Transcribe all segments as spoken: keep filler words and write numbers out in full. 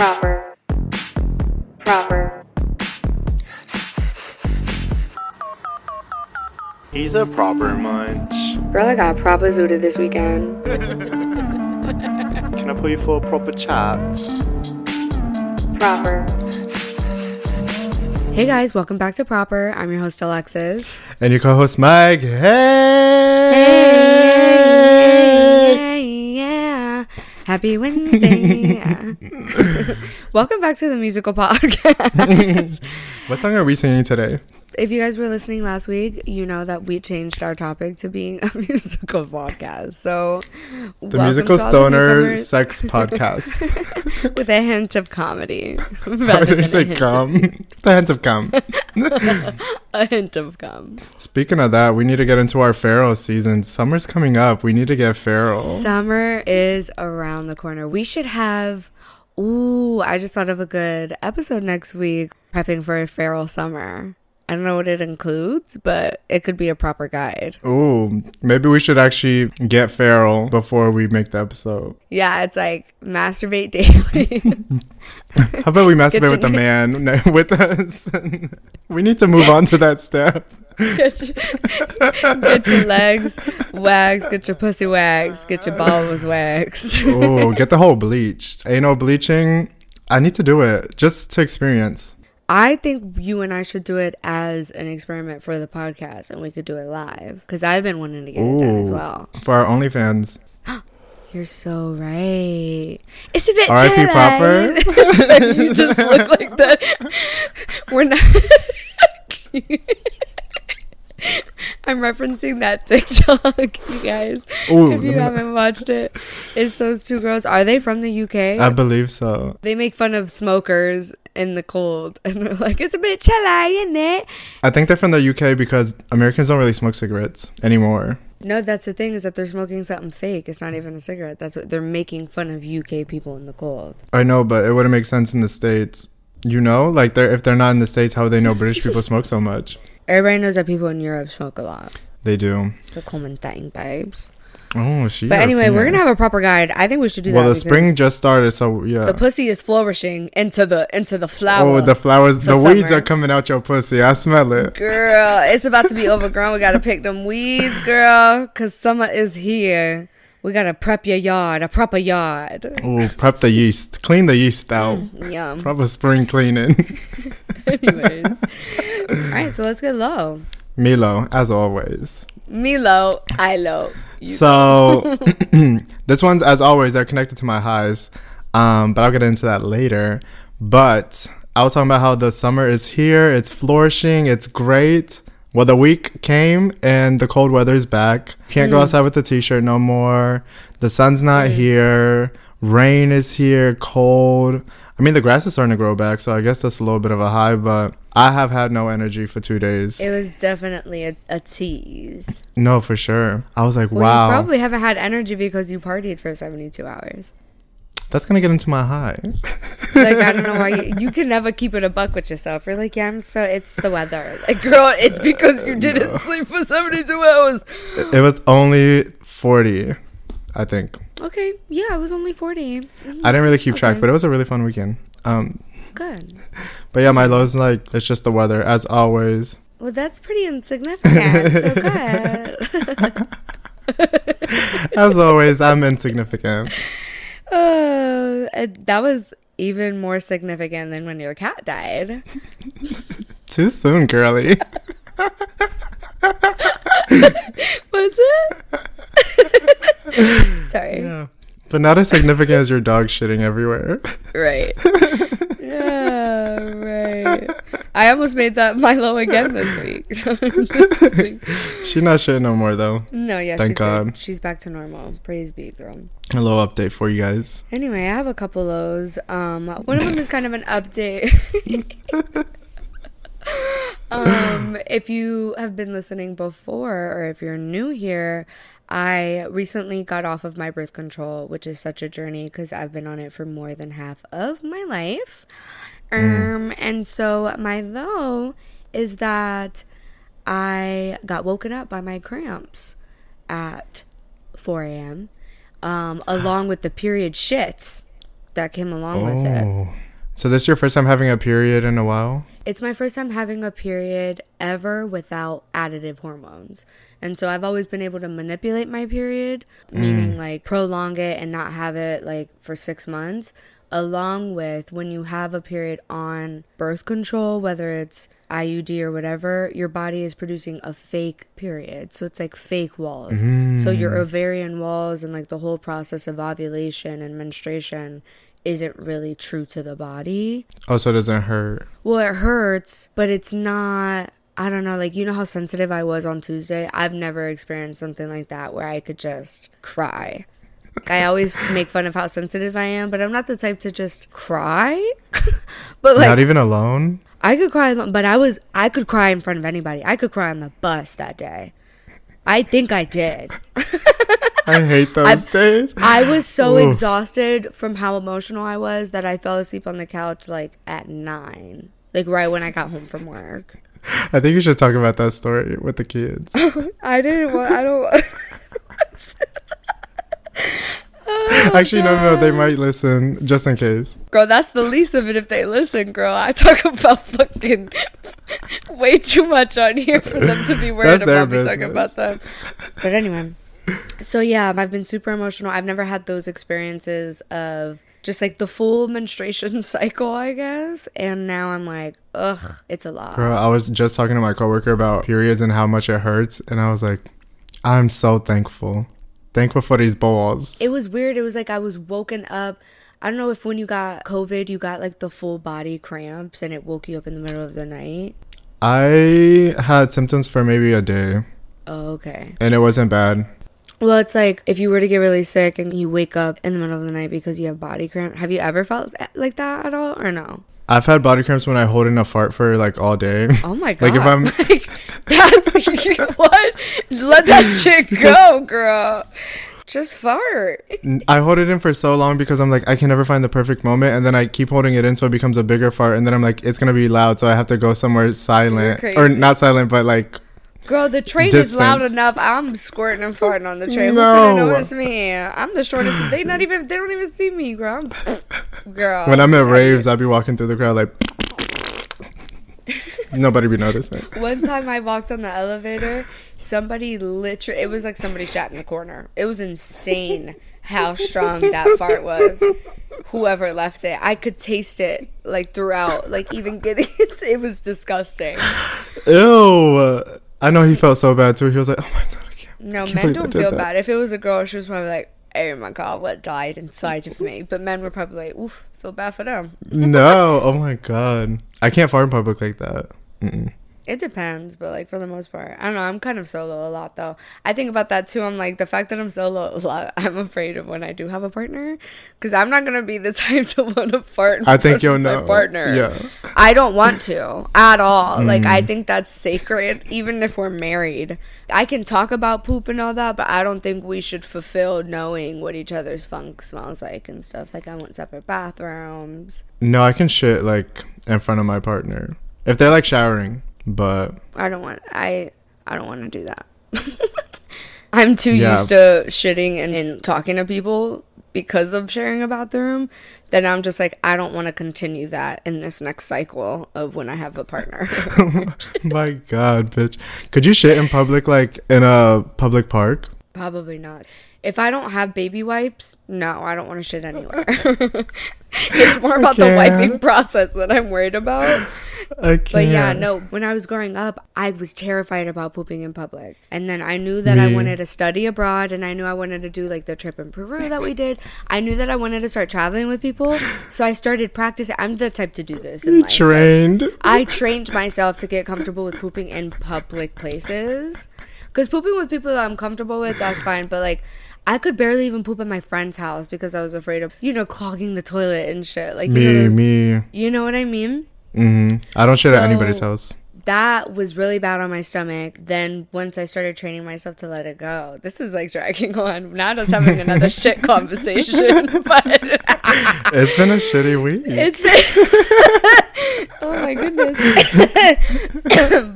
Proper. Proper. He's a proper munch. Girl, I got proper zooted this weekend. Can I pull you for a proper chat? Proper. Hey guys, welcome back to Proper. I'm your host Alexis. And your co-host Mike. Hey! Hey! Hey! Yeah! Happy Wednesday! Yeah. Welcome back to the musical podcast. What song are we singing today? If you guys were listening last week, you know that we changed our topic to being a musical podcast. So, the musical stoner sex podcast with a hint of comedy. Rather than say a hint cum. Of- the hint of cum. A hint of cum. Speaking of that, we need to get into our feral season. Summer's coming up. We need to get feral. Summer is around the corner. We should have. Ooh, I just thought of a good episode next week. Prepping for a feral summer. I don't know what it includes, but it could be a proper guide. Ooh, maybe we should actually get feral before we make the episode. Yeah, it's like masturbate daily. How about we masturbate with a man with us? We need to move on to that step. Get your, get your legs waxed, get your pussy waxed, get your balls waxed. Ooh, get the whole bleached. Anal bleaching, I need to do it just to experience. I think you and I should do it as an experiment for the podcast, and we could do it live, because I've been wanting to get Ooh, it done as well. For our OnlyFans. You're so right. It's a bit R I P Proper. You just look like that. We're not... I'm referencing that TikTok, you guys. Ooh, if you haven't watched it, it's those two girls. Are they from the U K? I believe so. They make fun of smokers in the cold, and they're like, "It's a bit chilly, isn't it?" I think they're from the U K because Americans don't really smoke cigarettes anymore. No, that's the thing, is that they're smoking something fake. It's not even a cigarette. That's what they're making fun of U K people in the cold. I know, but it wouldn't make sense in the States. You know, like they're if they're not in the States, how would they know British people smoke so much? Everybody knows that people in Europe smoke a lot. They do. It's a common thing, babes. Oh, she. But anyway, female. We're going to have a proper guide. I think we should do well, that. Well, the spring just started, so yeah. The pussy is flourishing into the into the flower. Oh, the flowers. The summer. Weeds are coming out your pussy. I smell it. Girl, it's about to be overgrown. We got to pick them weeds, girl, because summer is here. We got to prep your yard, a proper yard. Oh, prep the yeast. Clean the yeast out. Mm, yum. Proper spring cleaning. Anyways. All right, so let's get low. Milo, as always. Milo, I low. So, this one's, as always, they're connected to my highs, um, but I'll get into that later. But I was talking about how the summer is here. It's flourishing. It's great. Well, the week came, and the cold weather is back. Can't mm. go outside with a t-shirt no more. The sun's not mm. here. Rain is here. Cold. I mean, the grass is starting to grow back, so I guess that's a little bit of a high, but I have had no energy for two days. It was definitely a, a tease. No, for sure. I was like, well, wow. You probably haven't had energy because you partied for seventy-two hours. That's going to get into my high. Like, I don't know why. You, you can never keep it a buck with yourself. You're like, yeah, I'm so, it's the weather. Like, girl, it's because you didn't no. sleep for seventy-two hours. It, it was only forty, I think. Okay, yeah, it was only forty. Mm-hmm. I didn't really keep okay. track, but it was a really fun weekend. Um, Good. But yeah, my low's like, it's just the weather, as always. Well, that's pretty insignificant. So good. As always, I'm insignificant. Oh, uh, that was even more significant than when your cat died. Too soon, girly. Was it? Sorry. Yeah. But not as significant as your dog shitting everywhere. Right. Yeah, right. I almost made that Milo again this week. She's not shitting no more, though. No, yeah. Thank she's God. Back, she's back to normal. Praise be, girl. A little update for you guys. Anyway, I have a couple lows. Um, one of them is kind of an update. um if you have been listening before, or if you're new here, I recently got off of my birth control, which is such a journey because I've been on it for more than half of my life. mm. Um and so my low is that I got woken up by my cramps at four a.m. um along with the period shits. that came along oh. with it. So this is your first time having a period in a while? It's my first time having a period ever without additive hormones. And so I've always been able to manipulate my period, mm. meaning like prolong it and not have it like for six months. Along with when you have a period on birth control, whether it's I U D or whatever, your body is producing a fake period. So it's like fake walls. Mm. So your ovarian walls and like the whole process of ovulation and menstruation isn't really true to the body. Oh, so it doesn't hurt? Well, it hurts, but it's not... I don't know, like, you know how sensitive I was on Tuesday? I've never experienced something like that where I could just cry. Like, I always make fun of how sensitive I am, but I'm not the type to just cry. But like, not even alone? I could cry alone, but I was I could cry in front of anybody. I could cry on the bus that day. I think I did. I hate those I, days. I was so Oof. exhausted from how emotional I was that I fell asleep on the couch like at nine, like right when I got home from work. I think you should talk about that story with the kids. I didn't want. I don't. Want. Oh, actually, God. no, no, they might listen just in case. Girl, that's the least of it if they listen, girl. I talk about fucking way too much on here for them to be worried about me talking about them. But anyway, so yeah, I've been super emotional. I've never had those experiences of just like the full menstruation cycle, I guess. And now I'm like, ugh, it's a lot. Girl, I was just talking to my coworker about periods and how much it hurts. And I was like, I'm so thankful. Thankful for these balls. It was weird. It was like I was woken up. I don't know if when you got COVID, you got like the full body cramps and it woke you up in the middle of the night. I had symptoms for maybe a day. Oh, okay. And it wasn't bad. Well, it's like if you were to get really sick and you wake up in the middle of the night because you have body cramps. Have you ever felt like that at all or no? I've had body cramps when I hold in a fart for like all day. Oh my God. Like if I'm like, that's what? Just let that shit go, girl. Just fart. I hold it in for so long because I'm like, I can never find the perfect moment. And then I keep holding it in so it becomes a bigger fart. And then I'm like, it's going to be loud. So I have to go somewhere silent. Or not silent, but like. Girl, the train Distance. is loud enough. I'm squirting and farting on the train. No. Who's gonna notice me? I'm the shortest. They not even. They don't even see me, girl. I'm, girl. When I'm at raves, I'll be walking through the crowd like nobody be noticing. One time I walked on the elevator. Somebody literally. It was like somebody shat in the corner. It was insane how strong that fart was. Whoever left it, I could taste it like throughout. Like even getting it, it was disgusting. Ew. I know he felt so bad too. He was like, "Oh my God, I can't." No, can't men don't feel that. bad. If it was a girl, she was probably like, "Oh my God, what died inside of me?" But men were probably like, "Oof, feel bad for them." No, oh my God, I can't fart in public like that. Mm-mm. It depends, but like for the most part, I don't know. I'm kind of solo a lot though. I think about that too. I'm like the fact that I'm solo a lot. I'm afraid of when I do have a partner because I'm not gonna be the type to want to fart. In I think you'll know. My partner. Yeah. I don't want to at all. Mm. Like I think that's sacred, even if we're married. I can talk about poop and all that, but I don't think we should fulfill knowing what each other's funk smells like and stuff. Like I want separate bathrooms. No, I can shit like in front of my partner if they're like showering. But I don't want I I don't want to do that. I'm too yeah. used to shitting and, and talking to people because of sharing a bathroom that I'm just like I don't want to continue that in this next cycle of when I have a partner. My God, bitch. Could you shit in public like in a public park? Probably not. If I don't have baby wipes, no, I don't want to shit anywhere. It's more about the wiping process that I'm worried about. I can't. But yeah, no, when I was growing up, I was terrified about pooping in public. And then I knew that Me. I wanted to study abroad and I knew I wanted to do like the trip in Peru that we did. I knew that I wanted to start traveling with people. So I started practicing. I'm the type to do this. In life. Trained. Like, I trained myself to get comfortable with pooping in public places. Because pooping with people that I'm comfortable with, that's fine. But like, I could barely even poop at my friend's house because I was afraid of, you know, clogging the toilet and shit. Like, me, you know, me. You know what I mean? Mm-hmm. I don't shit so, at anybody's house. That was really bad on my stomach. Then once I started training myself to let it go, this is like dragging on. Not us having another shit conversation, but it's been a shitty week. It's been. Oh my goodness.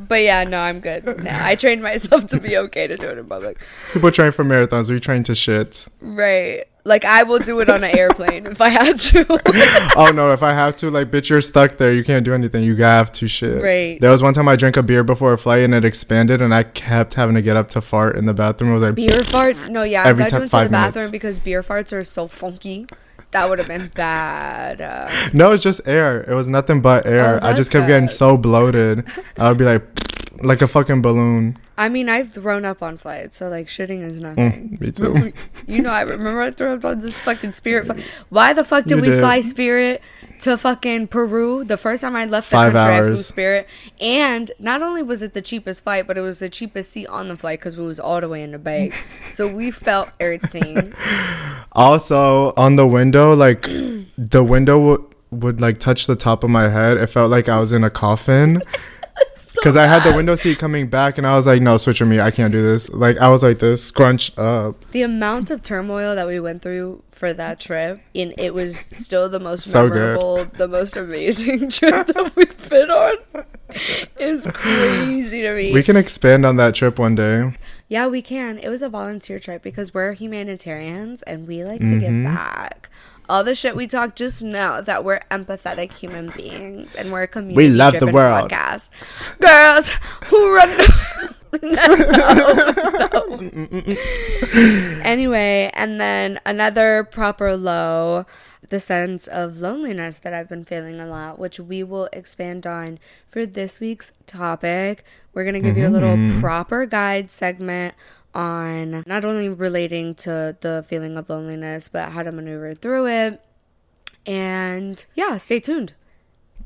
But yeah, no, I'm good. Nah, I trained myself to be okay to do it in public. People train for marathons. We train to shit. Right. Like, I will do it on an airplane if I had to. Oh, no. If I have to, like, bitch, you're stuck there. You can't do anything. You have to shit. Right. There was one time I drank a beer before a flight, and it expanded, and I kept having to get up to fart in the bathroom. I was like... Beer farts? No, yeah. Every I got to go into the bathroom minutes. Because beer farts are so funky. That would have been bad. Uh, no, it's just air. It was nothing but air. Oh, I just kept bad. getting so bloated. I would be like... Like a fucking balloon. I mean, I've thrown up on flights, so, like, shitting is nothing. Mm, me too. You know, I remember I threw up on this fucking Spirit flight. Why the fuck did you we did. fly Spirit to fucking Peru? The first time I left the country, I flew Spirit. And not only was it the cheapest flight, but it was the cheapest seat on the flight because we was all the way in the back. So we felt everything. Also, on the window, like, the window w- would, like, touch the top of my head. It felt like I was in a coffin. Because so I had the window seat coming back, and I was like, no, switch with me. I can't do this. Like, I was like this, scrunched up. The amount of turmoil that we went through for that trip, and it was still the most so memorable, good. the most amazing trip that we've been on. It's crazy to me. We can expand on that trip one day. Yeah, we can. It was a volunteer trip because we're humanitarians, and we like mm-hmm. to give back. All the shit we talk, just know that we're empathetic human beings and we're a community. We love the world. Podcast. Girls who run. No, no. Anyway, and then another proper low, the sense of loneliness that I've been feeling a lot, which we will expand on for this week's topic. We're going to give mm-hmm. you a little proper guide segment on not only relating to the feeling of loneliness, but how to maneuver through it. And yeah, stay tuned.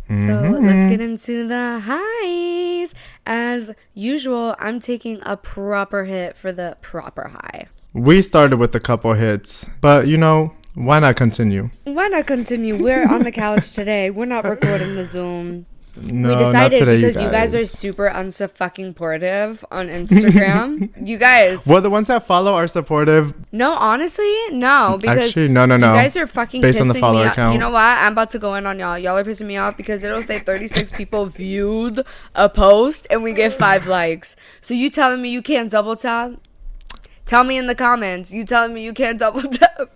Mm-hmm. So let's get into the highs. As usual, I'm taking a proper hit for the proper high. We started with a couple hits, but you know, why not continue? Why not continue? We're on the couch today. We're not recording the Zoom. No, we decided today, because you guys. you guys are super unsupping-portive on Instagram. You guys. Well, the ones that follow are supportive. No, honestly, no. Because Actually, no, no, no. You guys are fucking Based pissing on the follower me account. Off. You know what? I'm about to go in on y'all. Y'all are pissing me off because it'll say thirty-six people viewed a post and we get five likes. So you telling me you can't double tap? Tell me in the comments. You telling me you can't double tap?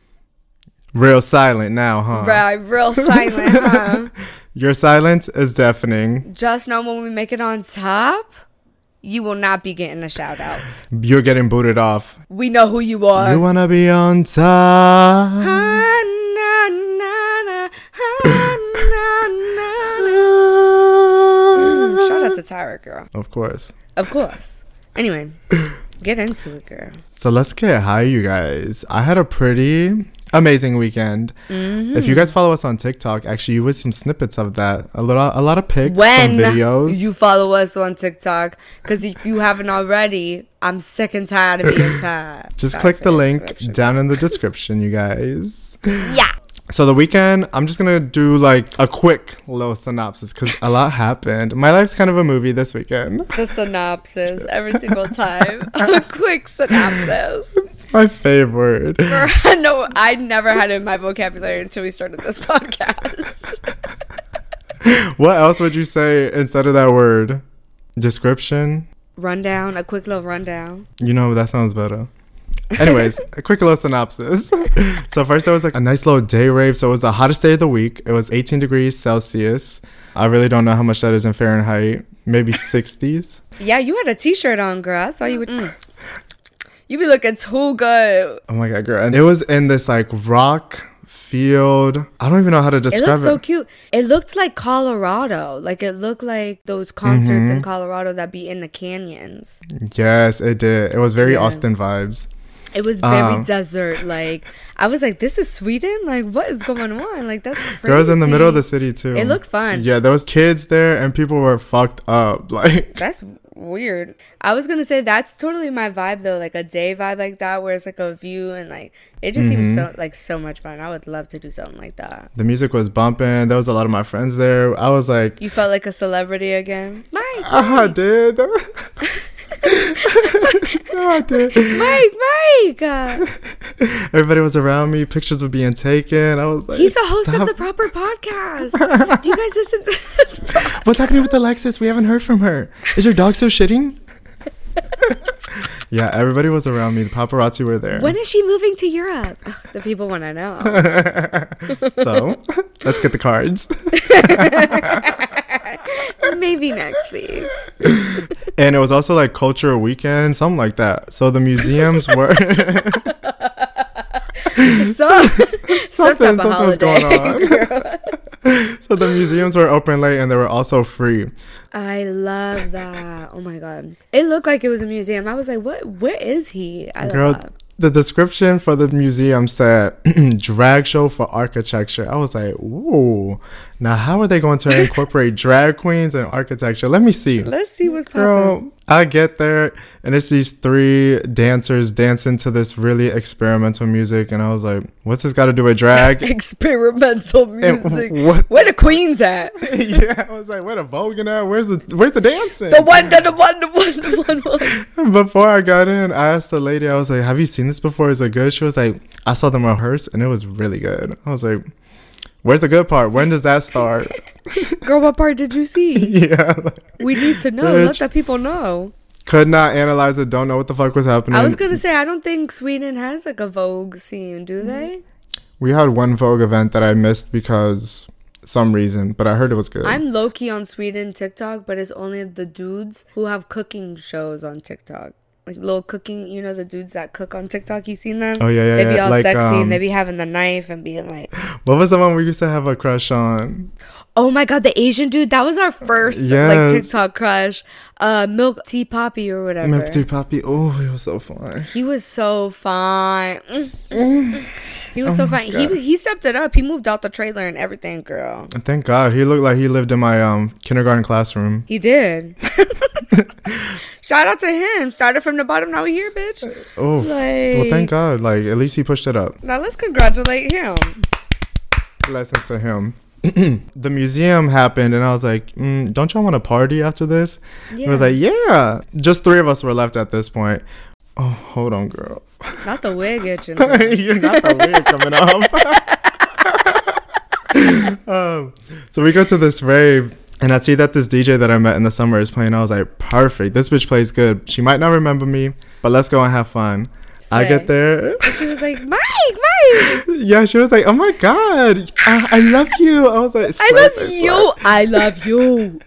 Real silent now, huh? Right, real silent, huh? Your silence is deafening. Just know when we make it on top, you will not be getting a shout out. You're getting booted off. We know who you are. You want to be on top. mm, shout out to Tyra, girl. Of course. Of course. Anyway, get into it, girl. So let's get high, you guys. I had a pretty... amazing weekend. Mm-hmm. If you guys follow us on TikTok, actually, you would see some snippets of that. A little, a lot of pics, when some videos. You follow us on TikTok, because if you haven't already, I'm sick and tired of being tired. Just Sorry click the link down in the description, you guys. Yeah. So the weekend, I'm just gonna do like a quick little synopsis because a lot happened. My life's kind of a movie this weekend. The synopsis every single time. A quick synopsis. It's my favorite. No, I never had it in my vocabulary until we started this podcast. What else would you say instead of that word? Description. Rundown. A quick little rundown. You know, that sounds better. Anyways, a quick little synopsis. So first, there was like a nice little day rave. So it was the hottest day of the week. It was eighteen degrees Celsius. I really don't know how much that is in Fahrenheit. Maybe sixties. Yeah, you had a t-shirt on, girl. I saw you. Would, mm. You be looking too good. Oh my God, girl. And it was in this like rock field. I don't even know how to describe it. It looked so cute. It looked like Colorado. Like it looked like those concerts mm-hmm. in Colorado that be in the canyons. Yes, it did. It was very yeah. Austin vibes. It was very um, desert. Like, I was like, this is Sweden? Like, what is going on? Like, that's crazy. Girls in the middle of the city, too. It looked fun. Yeah, there was kids there, and people were fucked up. Like, that's weird. I was going to say, that's totally my vibe, though. Like, a day vibe like that, where it's like a view, and like, it just mm-hmm. seems so, like, so much fun. I would love to do something like that. The music was bumping. There was a lot of my friends there. I was like... You felt like a celebrity again? Mike! I did. No, I did. Mike, Mike. Uh, Everybody was around me. Pictures were being taken. I was like, he's the host Stop. of the proper podcast. Do you guys listen to this podcast? What's happening with Alexis? We haven't heard from her. Is your dog still shitting? Yeah, everybody was around me. The paparazzi were there. When is she moving to Europe? Oh, the people want to know. So, let's get the cards. Maybe next week. And it was also like Culture Weekend, something like that. So the museums were... so, something was going on. So the museums were open late and they were also free. I love that. Oh my god, it looked like it was a museum. I was like, what, where is he? I Girl, love that. The description for the museum said drag show for architecture. I was like, ooh, now how are they going to incorporate drag queens and architecture? Let me see. Let's see what's popping. I get there and it's these three dancers dancing to this really experimental music, and I was like, what's this got to do with drag? Experimental music. What? Where the queens at? Yeah, I was like, where the Vogue at? Where's the where's the dancing? The one, the, the one, the one, the one, one. Before I got in, I asked the lady, I was like, have you seen this before? Is it good? She was like, I saw them rehearse and it was really good. I was like, where's the good part? When does that start? Girl, what part did you see? Yeah. Like, we need to know. Bitch. Let the people know. Could not analyze it. Don't know what the fuck was happening. I was going to say, I don't think Sweden has like a Vogue scene, do they? We had one Vogue event that I missed because some reason, but I heard it was good. I'm low-key on Sweden TikTok, but it's only the dudes who have cooking shows on TikTok. Like little cooking, you know, the dudes that cook on TikTok, you seen them? Oh, yeah, yeah. They'd be yeah. all like, sexy um, and they'd be having the knife and being like. What was the one we used to have a crush on? Oh my god, the Asian dude. That was our first uh, yes. like TikTok crush. Uh, Milk Tea Poppy or whatever. Milk Tea Poppy. Oh, he was so fine. He was so fine. He was oh so fine. He he stepped it up. He moved out the trailer and everything, girl. And thank God. He looked like he lived in my um kindergarten classroom. He did. Shout out to him. Started from the bottom. Now we here, bitch. Oh, like, well, thank God. Like, at least he pushed it up. Now let's congratulate him. Blessings to him. The museum happened, and I was like, mm, don't y'all want to party after this? Yeah. And I was like, yeah. Just three of us were left at this point. Oh, hold on, girl. Not the wig itching. You're not the wig coming off. um, so we go to this rave. And I see that this D J that I met in the summer is playing. I was like, perfect. This bitch plays good. She might not remember me, but let's go and have fun. Say. I get there. And she was like, Mike, Mike. Yeah, she was like, oh, my God. I, I love you. I was like, slay, I love slay, you. Slay. I love you.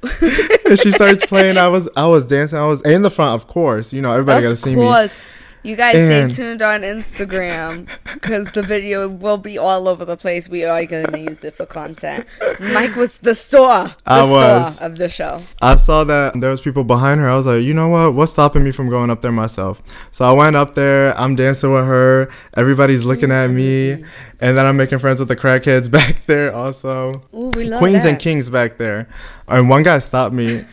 And she starts playing. I was I was dancing. I was in the front, of course. You know, everybody got to see me. Of course. You guys and stay tuned on Instagram because the video will be all over the place. We are going to use it for content. Mike was the star, the I was. star of the show. I saw that there was people behind her. I was like, you know what? What's stopping me from going up there myself? So I went up there. I'm dancing with her. Everybody's looking at me. And then I'm making friends with the crackheads back there also. Ooh, we love Queens that. And kings back there. And one guy stopped me.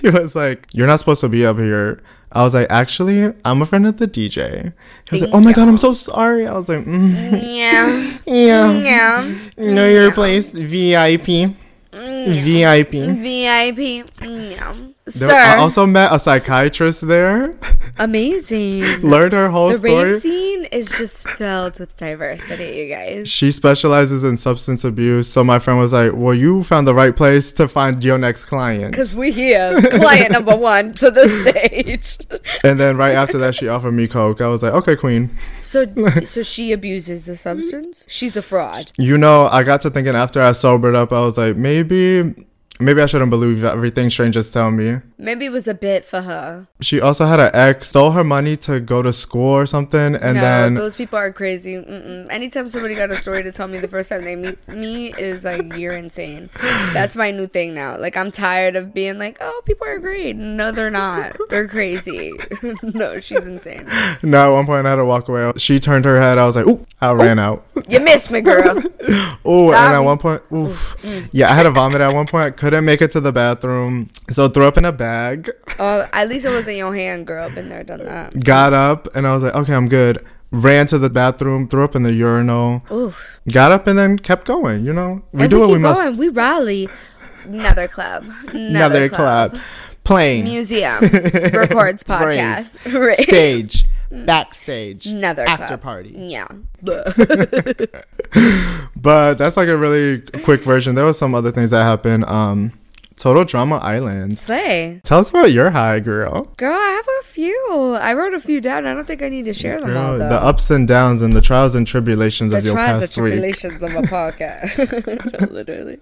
He was like, you're not supposed to be up here. I was like, actually, I'm a friend of the D J. He was like, oh my God, I'm so sorry. I was like, mm. yeah. yeah. Yeah. Know yeah. your place, V I P. Yeah. V I P. V I P. Yeah. There, I also met a psychiatrist there. Amazing. Learned her whole the story. The rave scene is just filled with diversity, you guys. She specializes in substance abuse. So my friend was like, well, you found the right place to find your next client. Because we here, client number one to the stage. And then right after that, she offered me coke. I was like, okay, queen. So so she abuses the substance? She's a fraud. You know, I got to thinking after I sobered up, I was like, maybe... Maybe I shouldn't believe everything strangers tell me. Maybe it was a bit for her. She also had an ex, stole her money to go to school or something. And no, then those people are crazy. Mm-mm. Anytime somebody got a story to tell me the first time they meet me is like, you're insane. That's my new thing now. Like, I'm tired of being like, oh, people are great. No, they're not. They're crazy. No, she's insane. No, at one point I had to walk away. She turned her head. I was like, ooh, I ran ooh. out. You missed me, girl. Oh, and at one point, oof. Mm. Yeah, I had to vomit at one point. Couldn't make it to the bathroom, so threw up in a bag. Oh, at least it wasn't your hand, girl. Been there, done that. Got up and I was like, okay, I'm good. Ran to the bathroom, threw up in the urinal. Oof. Got up and then kept going. You know, we and do we what keep we must. Going. We rally. Another club. Another, Another club. club. Playing. Museum. Records podcast. Right. Stage. Backstage. Another after club. Party. Yeah. But that's like a really quick version. There was some other things that happened. Um, Total Drama Island. Slay. Tell us about your high, girl. Girl, I have a few. I wrote a few down. I don't think I need to share girl, them all, though. The ups and downs and the trials and tribulations the of your past week. The trials and tribulations of a podcast. Literally.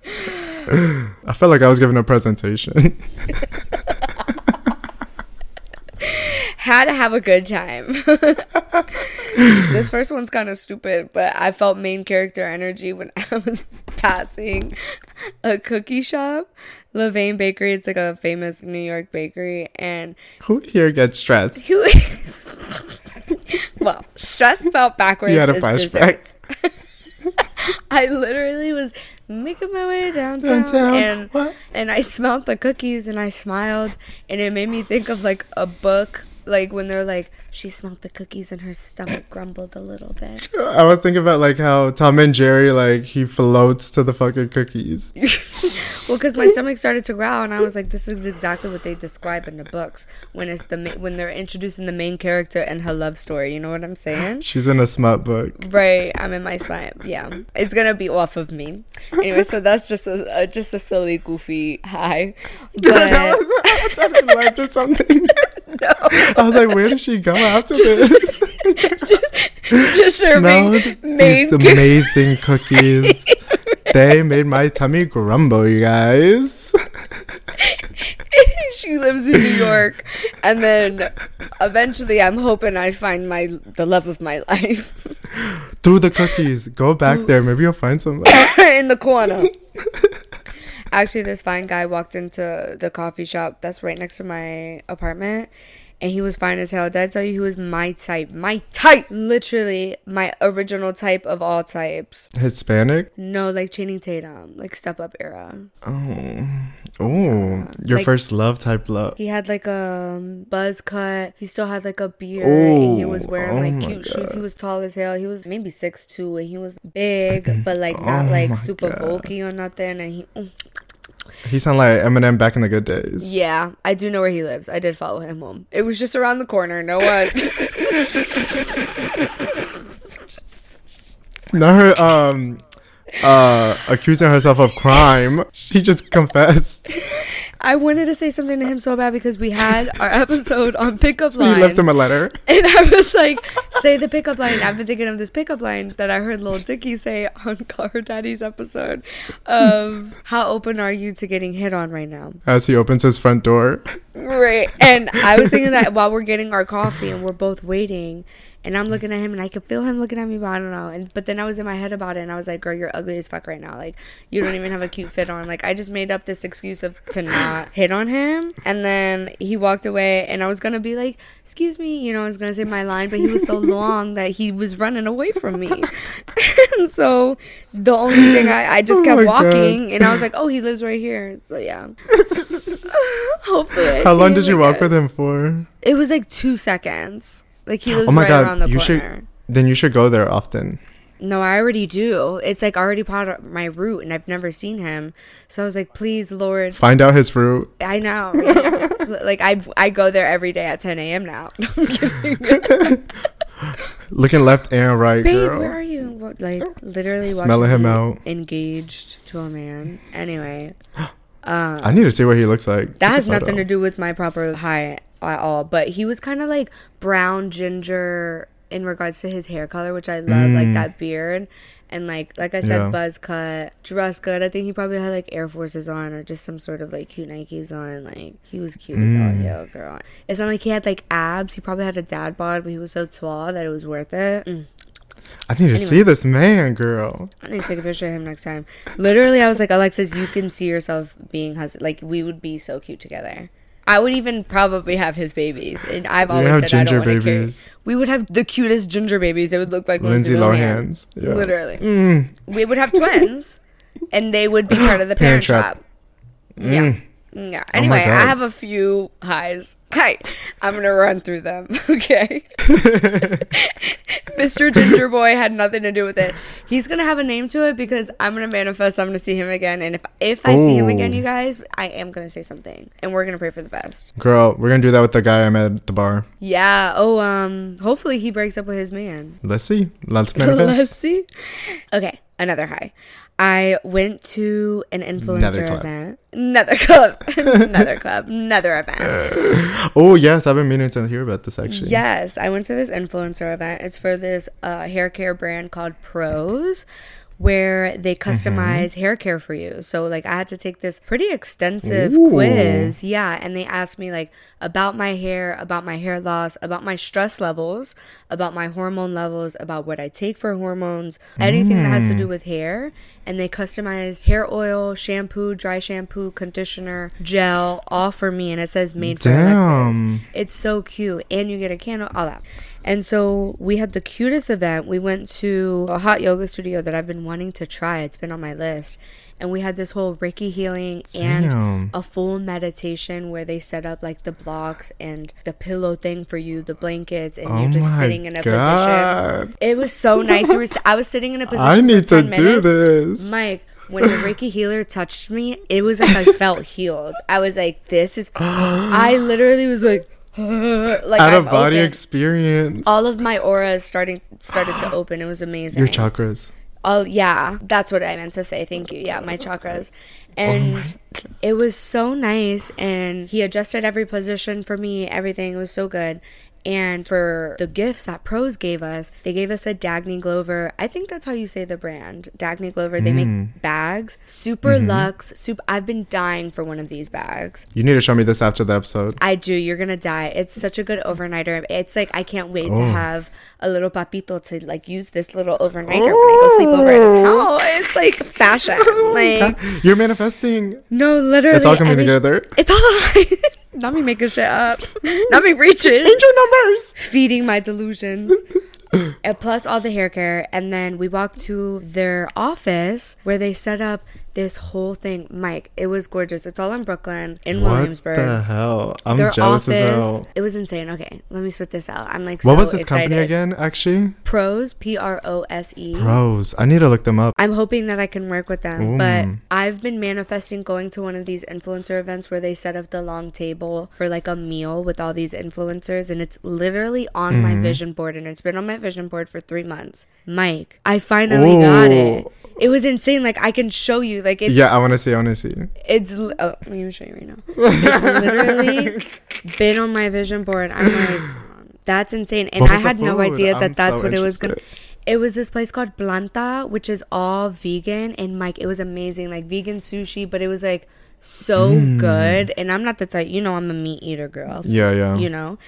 I felt like I was giving a presentation. Had to have a good time. This first one's kind of stupid, but I felt main character energy when I was passing a cookie shop, Levain Bakery. It's like a famous New York bakery, and who here gets stressed? Who? Well, stress felt backwards. You had a flashback. I literally was making my way downtown, downtown. and what? and I smelled the cookies and I smiled, and it made me think of like a book. Like when they're like, she smelled the cookies and her stomach grumbled a little bit. I was thinking about like how Tom and Jerry, like he floats to the fucking cookies. Well, because my stomach started to growl and I was like, this is exactly what they describe in the books when it's the ma- when they're introducing the main character and her love story. You know what I'm saying? She's in a smut book. Right, I'm in my smut. Yeah, it's gonna be off of me. Anyway, so that's just a uh, just a silly, goofy high. But that it led to something. No. I was like, where did she go after just, this? Just, just serving these amazing cookies. They made my tummy grumble, you guys. She lives in New York, and then eventually, I'm hoping I find my the love of my life through the cookies. Go back there, maybe you'll find somebody in the corner. Actually, this fine guy walked into the coffee shop that's right next to my apartment, and he was fine as hell. Did I tell you he was my type? My type! Literally, my original type of all types. Hispanic? No, like Channing Tatum. Like Step Up era. Oh. Oh. Yeah. Your like, first love type love. He had like a um, buzz cut. He still had like a beard. Ooh, and he was wearing oh like cute God. shoes. He was tall as hell. He was maybe six two, and he was big, but like not oh like super God. bulky or nothing. And he... Mm, He sounded like Eminem back in the good days. Yeah, I do know where he lives. I did follow him home. It was just around the corner. No one. Not her um, uh, accusing herself of crime. She just confessed. I wanted to say something to him so bad because we had our episode on pickup lines. So you left him a letter. And I was like, say the pickup line. I've been thinking of this pickup line that I heard Lil Dicky say on Call Her Daddy's episode of how open are you to getting hit on right now? As he opens his front door. Right. And I was thinking that while we're getting our coffee and we're both waiting. And I'm looking at him, and I could feel him looking at me, but I don't know. And but then I was in my head about it, and I was like, girl, you're ugly as fuck right now. Like, you don't even have a cute fit on. Like, I just made up this excuse of to not hit on him. And then he walked away, and I was going to be like, excuse me. You know, I was going to say my line, but he was so long that he was running away from me. And so the only thing, I, I just oh kept walking, God. And I was like, oh, he lives right here. So, yeah. Hopefully. How long did you walk with him for? It was like two seconds. Like, he lives oh my right God. around the you corner. Should, then you should go there often. No, I already do. It's, like, already part of my route, and I've never seen him. So I was like, please, Lord. Find out his route. I know. Like, I I go there every day at ten a.m. now. I'm kidding. Looking left and right, babe, girl. Babe, where are you? Like, literally smelling him out. Engaged to a man. Anyway. um, I need to see what he looks like. That has nothing to do with my proper high at all, but he was kind of like brown ginger in regards to his hair color, which I love. Mm. Like that beard, and like like I said, yeah. Buzz cut, dress good. I think he probably had like Air Forces on or just some sort of like cute Nikes on. Like, he was cute mm. as hell. Yo, girl, it's not like he had like abs. He probably had a dad bod, but he was so tall that it was worth it. Mm. I need to anyway, see this man, girl. I need to take a picture of him next time. Literally, I was like, Alexis, you can see yourself being husband. Like, we would be so cute together. I would even probably have his babies. And I've always said I don't want to carry. We would have the cutest ginger babies. They would look like Lindsay, Lindsay Lohan's. Yeah. Literally. Mm. We would have twins. And they would be part of the Parent Trap. Mm. Yeah. Yeah. Anyway, oh I have a few highs. Hi. I'm going to run through them. Okay. Mister Ginger Boy had nothing to do with it. He's going to have a name to it because I'm going to manifest. I'm going to see him again. And if if I Ooh. see him again, you guys, I am going to say something. And we're going to pray for the best. Girl, we're going to do that with the guy I met at the bar. Yeah. Oh, um, hopefully he breaks up with his man. Let's see. Let's manifest. Let's see. Okay. another high. I went to an influencer another club. event. Another club. another club. Another event. Oh, yes. I've been meaning to hear about this, actually. Yes. I went to this influencer event. It's for this uh, hair care brand called Prose, where they customize mm-hmm. hair care for you. So, like, I had to take this pretty extensive Ooh. quiz. Yeah. And they asked me, like, about my hair, about my hair loss, about my stress levels, about my hormone levels, about what I take for hormones, anything mm. that has to do with hair. And they customized hair oil, shampoo, dry shampoo, conditioner, gel, all for me. And it says made Damn. for Alexis. It's so cute. And you get a candle, all that. And so we had the cutest event. We went to a hot yoga studio that I've been wanting to try. It's been on my list. And we had this whole Reiki healing Damn. and a full meditation where they set up like the blocks and the pillow thing for you, the blankets, and oh you're just sitting in a God. position. It was so nice. We were, I was sitting in a position. I need for ten to minutes. do this. Mike, when the Reiki healer touched me, it was like I felt healed. I was like, this is. I literally was like. Like out of body open. experience. All of my auras starting started to open. It was amazing. Your chakras. Oh yeah, that's what I meant to say. Thank you. Yeah, my chakras. And oh it was so nice. And he adjusted every position for me. Everything was so good. And for the gifts that Prose gave us, they gave us a Dagny Glover. I think that's how you say the brand. Dagny Glover. They mm. make bags. Super mm-hmm. luxe. Super, I've been dying for one of these bags. You need to show me this after the episode. I do. You're going to die. It's such a good overnighter. It's like I can't wait oh. to have a little papito to like use this little overnighter oh. when I go sleep over at his house. It's like fashion. Like God. You're manifesting. No, literally. It's all coming every, together. It's all Not me making shit up. Not me reaching. Angel numbers. Feeding my delusions. And plus all the hair care. And then we walked to their office where they set up this whole thing. Mike, it was gorgeous. It's all in Brooklyn, in what Williamsburg. What the hell? I'm their jealous office, as hell. It was insane. Okay, let me spit this out. I'm like so excited. What was this excited. company again, actually? Prose, P R O S E. Prose. I need to look them up. I'm hoping that I can work with them. Ooh. But I've been manifesting going to one of these influencer events where they set up the long table for like a meal with all these influencers. And it's literally on mm-hmm. my vision board. And it's been on my vision board for three months. Mike, I finally Ooh. got it. It was insane. Like, I can show you. Like, it's, yeah, I want to see. I want to see. It's. Oh, let me show you right now. It's literally been on my vision board. I'm like, that's insane. And I had no idea that I'm that's so what it was going to. It was this place called Planta, which is all vegan. And, Mike, it was amazing. Like, vegan sushi, but it was like so mm. good. And I'm not the type, you know, I'm a meat eater, girl. So, yeah, yeah. You know?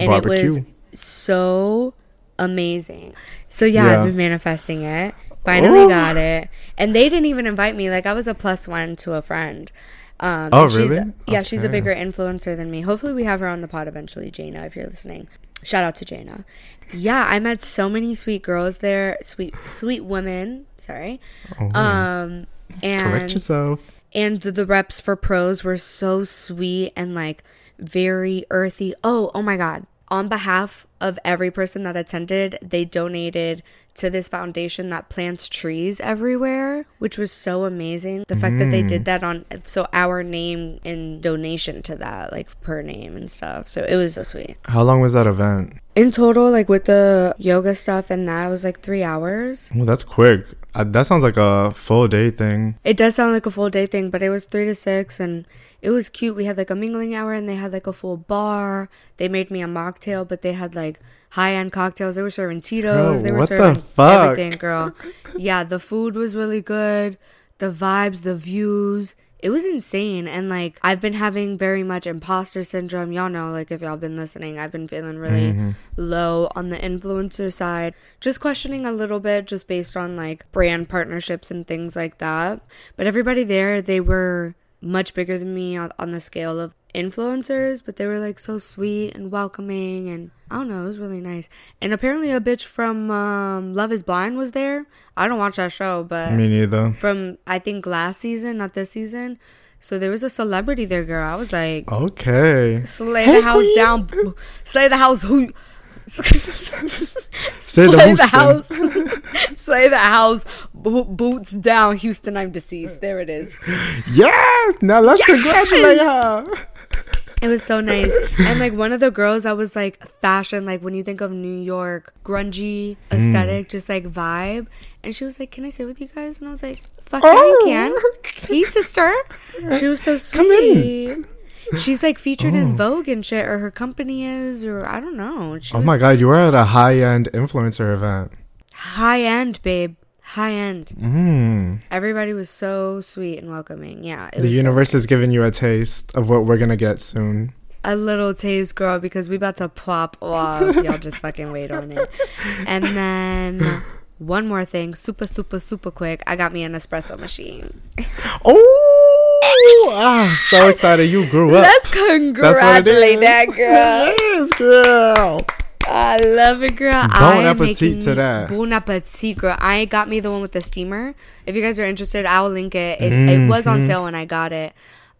And Barbecue. It was so amazing. So, yeah, yeah. I've been manifesting it. Finally Ooh. got it. And they didn't even invite me. Like, I was a plus one to a friend. Um, oh, she's, really? Yeah, okay. She's a bigger influencer than me. Hopefully, we have her on the pod eventually, Jaina, if you're listening. Shout out to Jaina. Yeah, I met so many sweet girls there. Sweet sweet women. Sorry. Oh. Um, and, Correct yourself. And the, the reps for Pros were so sweet and, like, very earthy. Oh, oh, my God. On behalf of every person that attended, they donated to this foundation that plants trees everywhere, which was so amazing. The fact mm. that they did that on, so our name and donation to that, like per name and stuff. So it was so sweet. How long was that event? In total, like with the yoga stuff and that, it was like three hours. Well, that's quick. Uh, that sounds like a full day thing. It does sound like a full day thing, but it was three to six and it was cute. We had like a mingling hour and they had like a full bar. They made me a mocktail, but they had like high-end cocktails. They were serving Tito's. Girl, they were what serving the fuck? Everything, girl. Yeah, the food was really good. The vibes, the views. It was insane. And like I've been having very much imposter syndrome. Y'all know, like if y'all been listening, I've been feeling really mm-hmm. low on the influencer side, just questioning a little bit just based on like brand partnerships and things like that. But everybody there, they were much bigger than me on, on the scale of influencers, but they were like so sweet and welcoming, and I don't know, it was really nice. And apparently a bitch from um Love Is Blind was there. I don't watch that show, but me neither. From I think last season, not this season. So there was a celebrity there, girl. I was like, okay, slay the house down, slay the house who slay the, the house slay the house bo- boots down Houston, I'm deceased. There it is. Yes, now let's yes! congratulate her. It was so nice. And like one of the girls that was like fashion, like when you think of New York, grungy aesthetic, mm. just like vibe. And she was like, "Can I sit with you guys?" And I was like, "Fuck yeah, oh. you can." Hey, sister. She was so sweet. Come in. She's like featured oh. in Vogue and shit, or her company is, or I don't know. She oh my god, you were at a high-end influencer event. High-end, babe. High-end. Mm. Everybody was so sweet and welcoming. Yeah. The universe so is giving you a taste of what we're going to get soon. A little taste, girl, because we about to plop off. Y'all just fucking wait on it. And then one more thing, super, super, super quick. I got me an espresso machine. Oh! I'm so excited you grew up. Let's congratulate that girl. Yes, girl. I love it, girl. Bon appetit to that. Bon appetit, girl. I got me the one with the steamer. If you guys are interested, I'll link it. It, mm-hmm. it was on sale when I got it.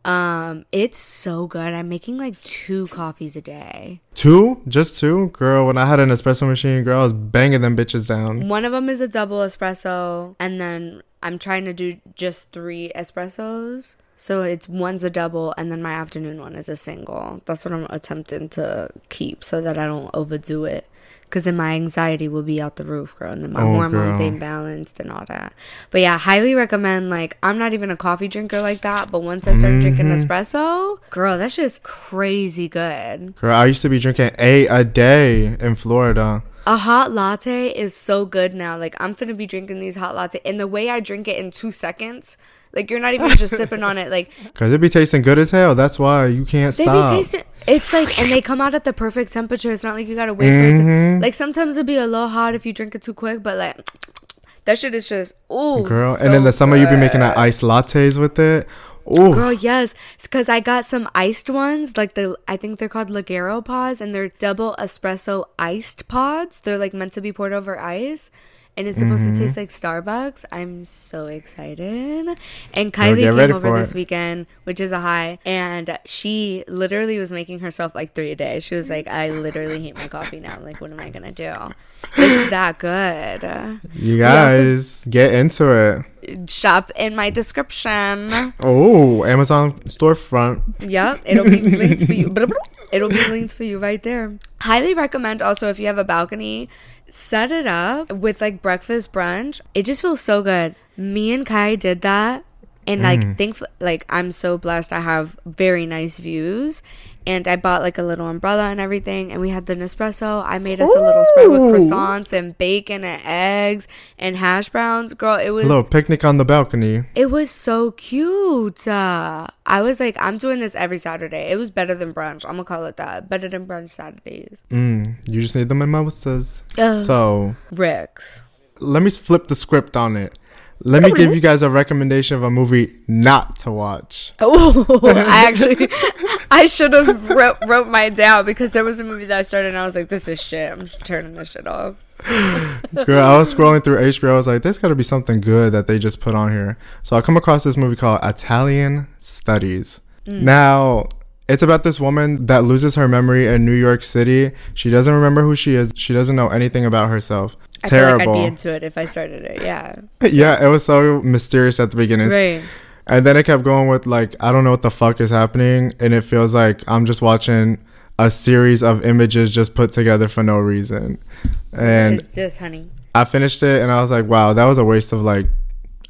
Um, it's so good. I'm making like two coffees a day. Two? Just two? Girl, when I had an espresso machine, girl, I was banging them bitches down. One of them is a double espresso, and then I'm trying to do just three espressos. So it's one's a double, and then my afternoon one is a single. That's what I'm attempting to keep so that I don't overdo it. Because then my anxiety will be out the roof, girl. And then my oh, hormones girl. ain't balanced and all that. But yeah, highly recommend. Like, I'm not even a coffee drinker like that. But once I started mm-hmm. drinking espresso, girl, that's just crazy good. Girl, I used to be drinking eight a day in Florida. A hot latte is so good now. Like, I'm finna be drinking these hot latte. And the way I drink it in two seconds, like, you're not even just sipping on it. Like, because it be tasting good as hell. That's why you can't they stop. Be tasting, it's like, and they come out at the perfect temperature. It's not like you got to wait mm-hmm. for it. To, like, sometimes it'll be a little hot if you drink it too quick. But, like, that shit is just, ooh. Girl, so and in the summer, good. You be making that iced lattes with it. Ooh. Girl, yes. It's because I got some iced ones, like the I think they're called Ligero pods, and they're double espresso iced pods. They're like meant to be poured over ice, and it's supposed mm-hmm. to taste like Starbucks. I'm so excited. And Kylie came over this it. weekend, which is a high, and she literally was making herself like three a day. She was like, "I literally hate my coffee now. Like, what am I gonna do? It's that good." You guys also- get into it. Shop in my description. Oh, Amazon storefront. Yep, it'll be linked for you. It'll be linked for you right there. Highly recommend also if you have a balcony, set it up with like breakfast brunch. It just feels so good. Me and Kai did that, and like mm. think like I'm so blessed. I have very nice views. And I bought like a little umbrella and everything. And we had the Nespresso. I made us Ooh. a little spread with croissants and bacon and eggs and hash browns. Girl, it was a little picnic on the balcony. It was so cute. Uh, I was like, I'm doing this every Saturday. It was better than brunch. I'm going to call it that. Better than brunch Saturdays. Mm, you just need the mimosas. Ugh. So, Rick's. Let me flip the script on it. Let me give you guys a recommendation of a movie not to watch. Oh, I actually, I should have wrote, wrote mine down because there was a movie that I started and I was like, this is shit. I'm turning this shit off. Girl, I was scrolling through H B O. I was like, there's got to be something good that they just put on here. So I come across this movie called Italian Studies. Mm. Now, it's about this woman that loses her memory in New York City. She doesn't remember who she is. She doesn't know anything about herself. I Terrible. feel like I'd be into it if I started it, yeah. Yeah, it was so mysterious at the beginning. Right. And then it kept going with, like, I don't know what the fuck is happening. And it feels like I'm just watching a series of images just put together for no reason. And it's this, honey. I finished it, and I was like, wow, that was a waste of, like,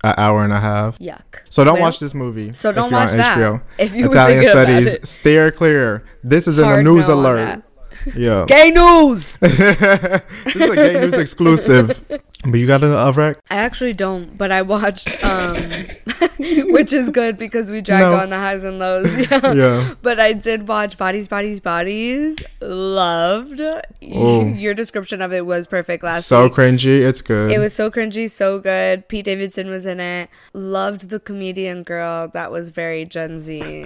an hour and a half. Yuck. So don't well, watch this movie. So don't watch that. H B O. If you Italian Studies, about it. Steer clear. This is Hard in a news no alert. Yeah. Gay news. This is a gay news exclusive. But you got an Alvarec? I actually don't, but I watched, um, which is good because we dragged no. on the highs and lows. Yeah. yeah. But I did watch Bodies, Bodies, Bodies. Loved. Ooh. Your description of it was perfect last so week. So cringy. It's good. It was so cringy. So good. Pete Davidson was in it. Loved the comedian girl. That was very Gen Z.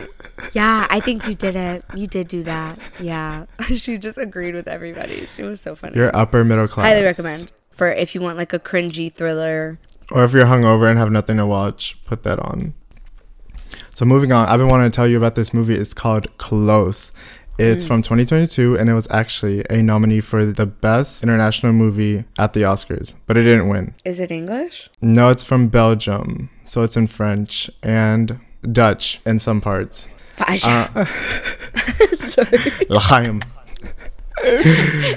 Yeah. I think you did it. You did do that. Yeah. She just agreed with everybody. She was so funny. You're upper middle class. Highly recommend. For if you want like a cringy thriller. Or if you're hungover and have nothing to watch, put that on. So moving on, I've been wanting to tell you about this movie. It's called Close. It's mm. from twenty twenty-two, and it was actually a nominee for the best international movie at the Oscars, but it didn't win. Is it English? No, it's from Belgium. So it's in French and Dutch in some parts. Uh, So L'chaim.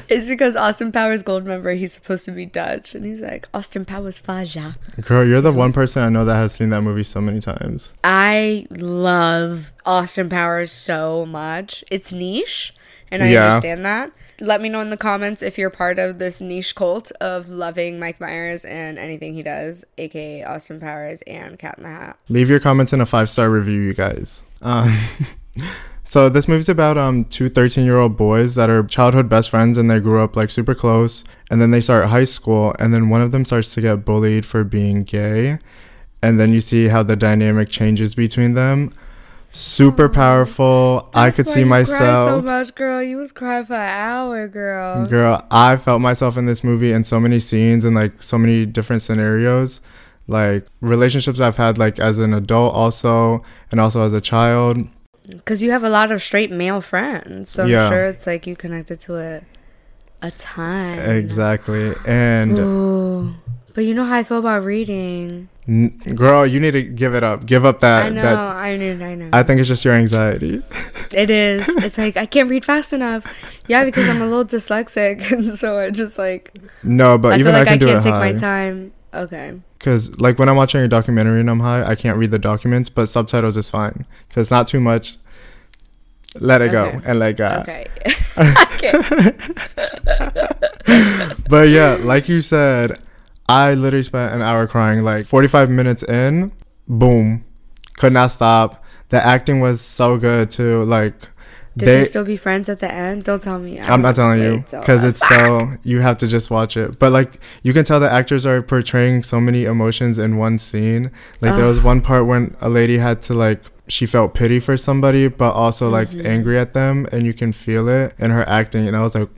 It's because Austin Powers Gold member, he's supposed to be Dutch, and he's like, Austin Powers Faja. Girl, you're the one person I know that has seen that movie so many times. I love Austin Powers so much. It's niche, and I yeah. understand that. Let me know in the comments if you're part of this niche cult of loving Mike Myers and anything he does, aka Austin Powers and Cat in the Hat. Leave your comments in a five-star review, you guys. Um So this movie's about um two thirteen-year-old boys that are childhood best friends, and they grew up like super close, and then they start high school, and then one of them starts to get bullied for being gay, and then you see how the dynamic changes between them. Super powerful. That's I could see you myself. Cry so much, girl. You was crying for an hour, girl. Girl, I felt myself in this movie in so many scenes and like so many different scenarios. Like relationships I've had like as an adult also, and also as a child. Because you have a lot of straight male friends, so yeah. I'm sure it's like you connected to it a ton. Exactly. And ooh. But you know how I feel about reading. N- girl, you need to give it up. Give up that. I know. That, I need. I know. I think it's just your anxiety. It is. It's like I can't read fast enough. Yeah, because I'm a little dyslexic, and so I just like. No, but I even feel like I, can I do can't it take high. my time. Okay. Because like when I'm watching a documentary and I'm high, I can't read the documents, but subtitles is fine because it's not too much. Let it okay. go and let God. Okay. Okay. But yeah, like you said, I literally spent an hour crying. Like forty-five minutes in, boom, could not stop. The acting was so good too. Like, did they, you still be friends at the end? Don't tell me. I I'm not telling you because it's back. So you have to just watch it. But like you can tell the actors are portraying so many emotions in one scene. Like Ugh. There was one part when a lady had to like she felt pity for somebody, but also like mm-hmm. angry at them, and you can feel it in her acting. And I was like,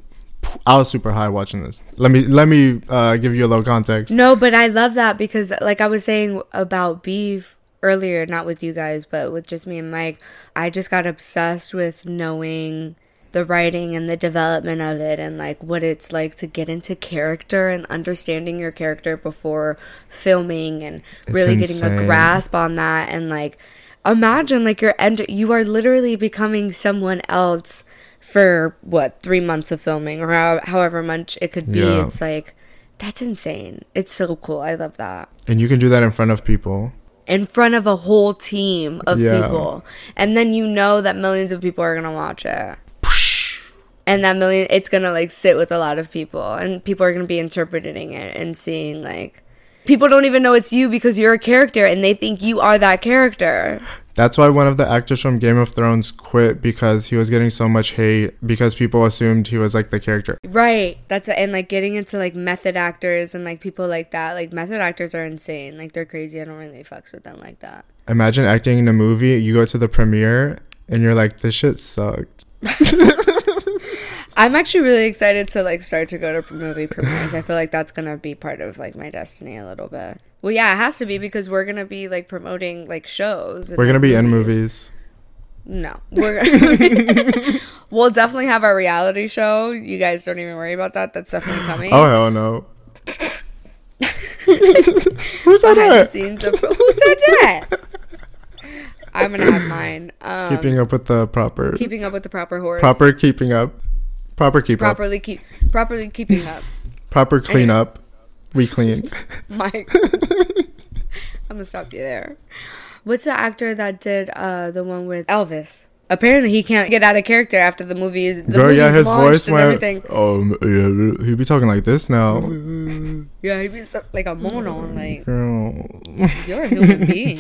I was super high watching this. Let me let me uh, give you a little context. No, but I love that because like I was saying about beef earlier, not with you guys, but with just me and Mike, I just got obsessed with knowing the writing and the development of it and like what it's like to get into character and understanding your character before filming and it's really insane. Getting a grasp on that and like imagine like you're end- you are literally becoming someone else for what three months of filming or how, however much it could be. Yeah. It's like that's insane. It's so cool. I love that. And you can do that in front of people, in front of a whole team of yeah. people, and then you know that millions of people are gonna watch it, and that million it's gonna like sit with a lot of people, and people are gonna be interpreting it and seeing like people don't even know it's you because you're a character and they think you are that character. That's why one of the actors from Game of Thrones quit because he was getting so much hate because people assumed he was like the character. Right. That's and like getting into like method actors and like people like that. Like method actors are insane. Like they're crazy. I don't really fucks with them like that. Imagine acting in a movie. You go to the premiere and you're like, this shit sucked. I'm actually really excited to like start to go to movie premieres. I feel like that's gonna be part of like my destiny a little bit. Well, yeah, it has to be because we're gonna be like promoting like shows. We're gonna be movies. in movies. No, we're we'll definitely have our reality show. You guys don't even worry about that. That's definitely coming. Oh hell no! Who said that? Who said that? I'm gonna have mine. Um, keeping up with the proper. Keeping up with the proper horse. Proper keeping up. Proper keep properly up. keep properly keeping up. Proper clean anyway. up. We clean. Mike. I'm gonna stop you there. What's the actor that did uh, the one with Elvis? Apparently he can't get out of character after the movie. The Girl, yeah, his voice went. Um, yeah, he'd be talking like this now. Yeah, he'd be so, like a mono. Like, girl, you're a human being.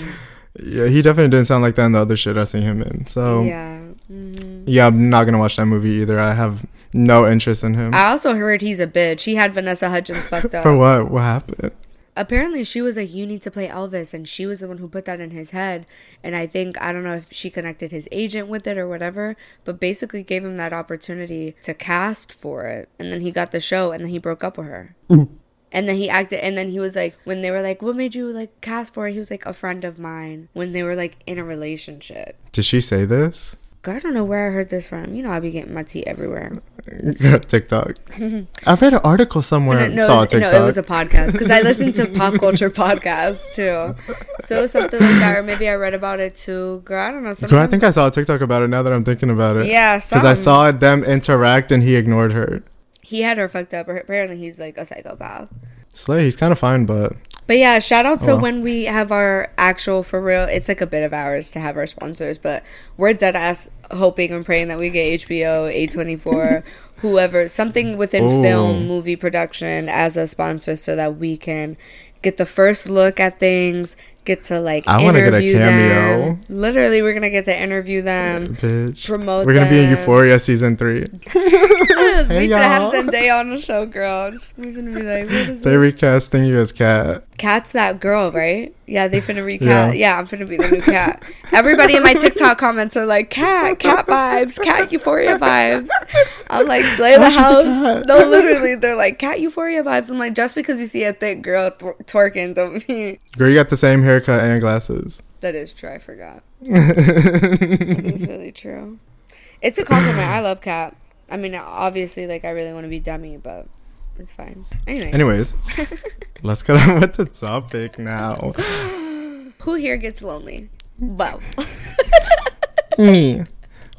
Yeah, he definitely didn't sound like that in the other shit I seen him in. So yeah, mm-hmm. yeah, I'm not gonna watch that movie either. I have no interest in him. I also heard he's a bitch. He had Vanessa Hudgens fucked up. For what? What happened? Apparently, she was like, "You need to play Elvis," and she was the one who put that in his head. And I think I don't know if she connected his agent with it or whatever, but basically gave him that opportunity to cast for it, and then he got the show, and then he broke up with her. Mm. And then he acted, and then he was like, when they were like, what made you, like, cast for it? He was like, a friend of mine, when they were, like, in a relationship. Did she say this? Girl, I don't know where I heard this from. You know I be getting my tea everywhere. TikTok. I read an article somewhere. No, saw it was, TikTok. No, it was a podcast because I listened to pop culture podcasts too. So it was something like that, or maybe I read about it too. Girl, I don't know. Girl, I think I saw a TikTok about it. Now that I'm thinking about it, yeah, because I saw them interact and he ignored her. He had her fucked up. Apparently, he's like a psychopath. Slay, he's kind of fine, but. But yeah, shout out to oh. when we have our actual for real. It's like a bit of ours to have our sponsors, but we're dead ass hoping and praying that we get H B O, A twenty-four, whoever, something within Ooh. film, movie production as a sponsor, so that we can get the first look at things. Get to like I want to get a cameo. Them. Literally, we're gonna get to interview them, yeah, bitch. Promote. We're gonna them. be in Euphoria season three. Hey, we y'all. Gonna have Zendaya on the show, girl. We're gonna be like, what is they it? Recasting you as Cat. Cat's that girl, right? Yeah, they finna recast. Yeah. yeah, I'm finna be the new Cat. Everybody in my TikTok comments are like, Cat, Cat vibes, Cat Euphoria vibes. I'm like, slay the oh, house. No, literally, they're like, Cat Euphoria vibes. I'm like, just because you see a thick girl twer- twerking, don't mean. Girl, you got the same hair. Haircut and glasses. That is true. I forgot. That is really true. It's a compliment. I love Cat. I mean, obviously, like, I really want to be dummy, but it's fine. Anyway. Anyways, let's get on with the topic now. Who here gets lonely? Wow. Me.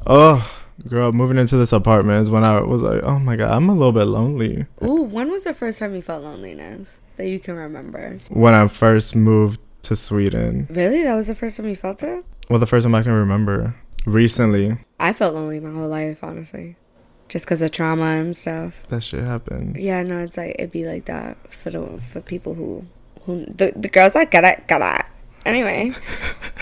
Oh, girl, moving into this apartment is when I was like, oh my God, I'm a little bit lonely. Ooh, when was the first time you felt loneliness that you can remember? When I first moved to Sweden. Really? That was the first time you felt it? Well, the first time I can remember. Recently. I felt lonely my whole life, honestly. Just because of trauma and stuff. That shit happens. Yeah, no, it's like, it'd be like that for the, for people who... who the, the girls that got it, got it. Anyway.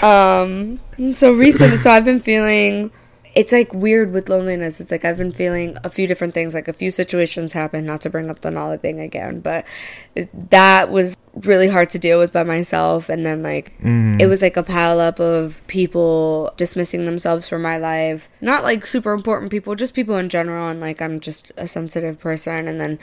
um, so recently, so I've been feeling... It's like weird with loneliness. It's like I've been feeling a few different things. Like a few situations happened, not to bring up the Nala thing again, but that was really hard to deal with by myself. And then like mm. it was like a pile up of people dismissing themselves from my life. Not like super important people, just people in general. And like I'm just a sensitive person. And then,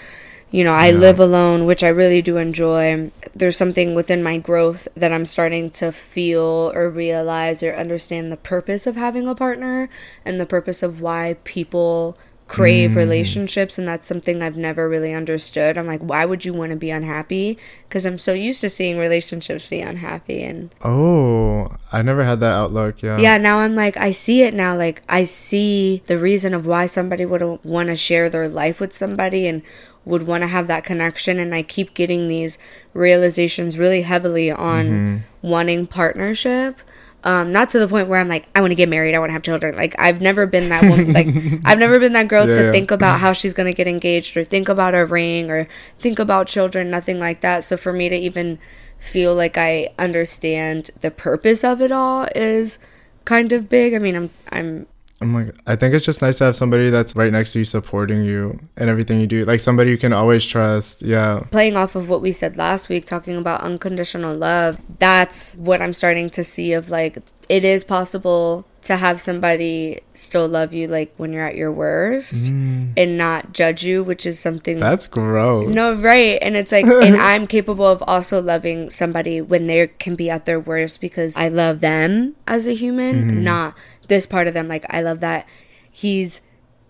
you know, I yeah. live alone, which I really do enjoy. There's something within my growth that I'm starting to feel or realize or understand the purpose of having a partner and the purpose of why people crave mm. relationships. And that's something I've never really understood. I'm like, why would you want to be unhappy? Because I'm so used to seeing relationships be unhappy. And oh, I never had that outlook. Yeah. Yeah. Now I'm like, I see it now. Like I see the reason of why somebody would want to share their life with somebody and would want to have that connection. And I keep getting these realizations really heavily on mm-hmm. wanting partnership. Um, not to the point where I'm like, I want to get married. I want to have children. Like, I've never been that woman. Like, I've never been that girl yeah, to yeah. think about how she's going to get engaged or think about her ring or think about children, nothing like that. So for me to even feel like I understand the purpose of it all is kind of big. I mean, I'm, I'm, I'm like, I think it's just nice to have somebody that's right next to you, supporting you and everything you do. Like somebody you can always trust. Yeah. Playing off of what we said last week, talking about unconditional love. That's what I'm starting to see of like, it is possible to have somebody still love you like when you're at your worst mm. and not judge you, which is something that's gross. No, right. And it's like, and I'm capable of also loving somebody when they can be at their worst because I love them as a human, mm-hmm. not this part of them. Like, I love that he's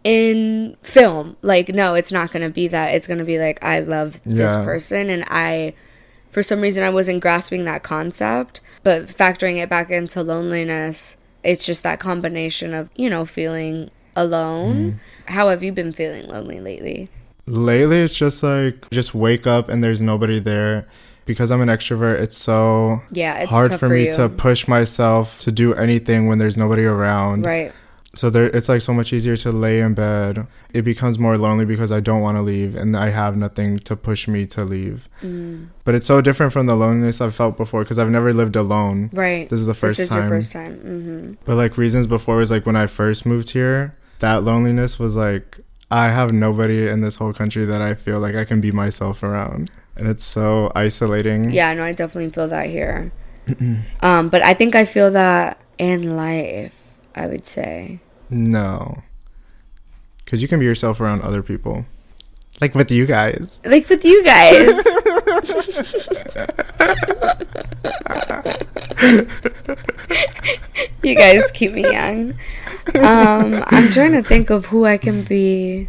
in film. Like, no, it's not going to be that. It's going to be like, I love yeah. this person. And I, for some reason, I wasn't grasping that concept, but factoring it back into loneliness, it's just that combination of, you know, feeling alone. Mm. How have you been feeling lonely lately? Lately, it's just like, just wake up and there's nobody there. Because I'm an extrovert, it's so yeah, it's hard for, for me you. to push myself to do anything when there's nobody around. Right. So there, it's like so much easier to lay in bed. It becomes more lonely because I don't want to leave and I have nothing to push me to leave. Mm. But it's so different from the loneliness I've felt before because I've never lived alone. Right. This is the first time. This is time. your first time. Mm-hmm. But like reasons before was like when I first moved here, that loneliness was like, I have nobody in this whole country that I feel like I can be myself around. And it's so isolating. Yeah, no, I definitely feel that here. um, but I think I feel that in life, I would say. No. Because you can be yourself around other people. Like with you guys. Like with you guys. You guys keep me young. Um, I'm trying to think of who I can be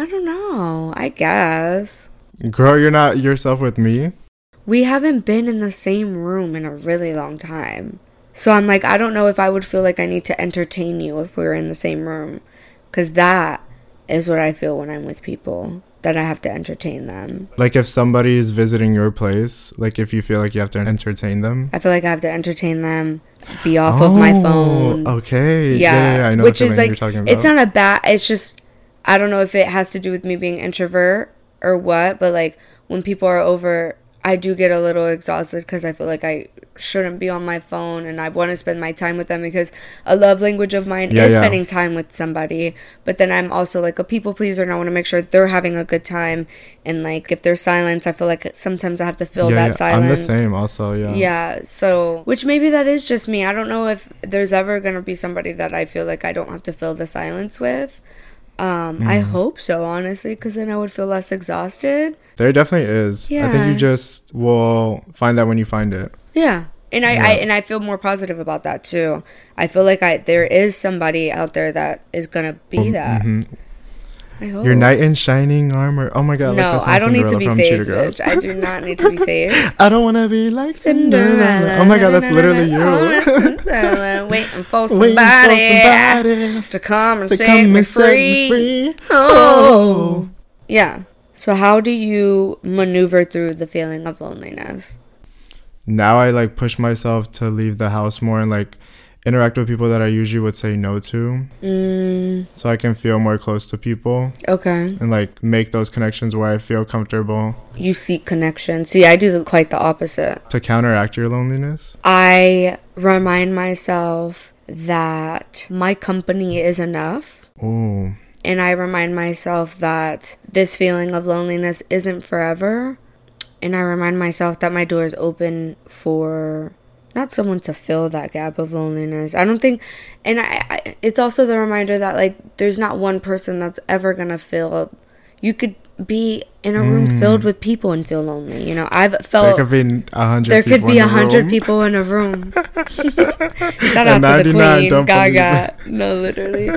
I don't know. I guess. Girl, you're not yourself with me. We haven't been in the same room in a really long time. So I'm like, I don't know if I would feel like I need to entertain you if we were in the same room. Because that is what I feel when I'm with people, that I have to entertain them. Like if somebody is visiting your place, like if you feel like you have to entertain them? I feel like I have to entertain them, be off oh, of my phone. Okay. Yeah. yeah I know Which what is like, you're talking about. It's not a bad, it's just, I don't know if it has to do with me being an introvert or what, but like when people are over, I do get a little exhausted because I feel like I shouldn't be on my phone and I want to spend my time with them because a love language of mine yeah, is yeah. spending time with somebody. But then I'm also like a people pleaser and I want to make sure they're having a good time. And like if there's silence, I feel like sometimes I have to fill yeah, that yeah. silence. I'm the same also, yeah. Yeah, so, which maybe that is just me. I don't know if there's ever going to be somebody that I feel like I don't have to fill the silence with. Um, mm. I hope so, honestly, because then I would feel less exhausted. There definitely is. Yeah. I think you just will find that when you find it. Yeah. And I, yeah. I and I feel more positive about that, too. I feel like I there is somebody out there that is going to be mm-hmm. that. Mm-hmm. I hope. Your knight in shining armor. Oh, my God. No, like I don't Cinderella need to be saved, bitch. I do not need to be saved. I don't want to be like Cinderella. Cinderella. Oh, my God. That's literally you. Waiting for somebody, Waiting for somebody to come and, to save, come me and save me free. Oh. oh. Yeah. So how do you maneuver through the feeling of loneliness? Now I like push myself to leave the house more and like interact with people that I usually would say no to. Mm. So I can feel more close to people. Okay. And like make those connections where I feel comfortable. You seek connection. See, I do the, quite the opposite. To counteract your loneliness? I remind myself that my company is enough. Ooh. And I remind myself that this feeling of loneliness isn't forever. And I remind myself that my door is open for not someone to fill that gap of loneliness. I don't think... And I, I, it's also the reminder that, like, there's not one person that's ever going to fill... You could be in a room mm. filled with people and feel lonely. You know, I've felt... There could be one hundred There could be one hundred people in a room. Shout out to the Queen, Gaga. No, literally.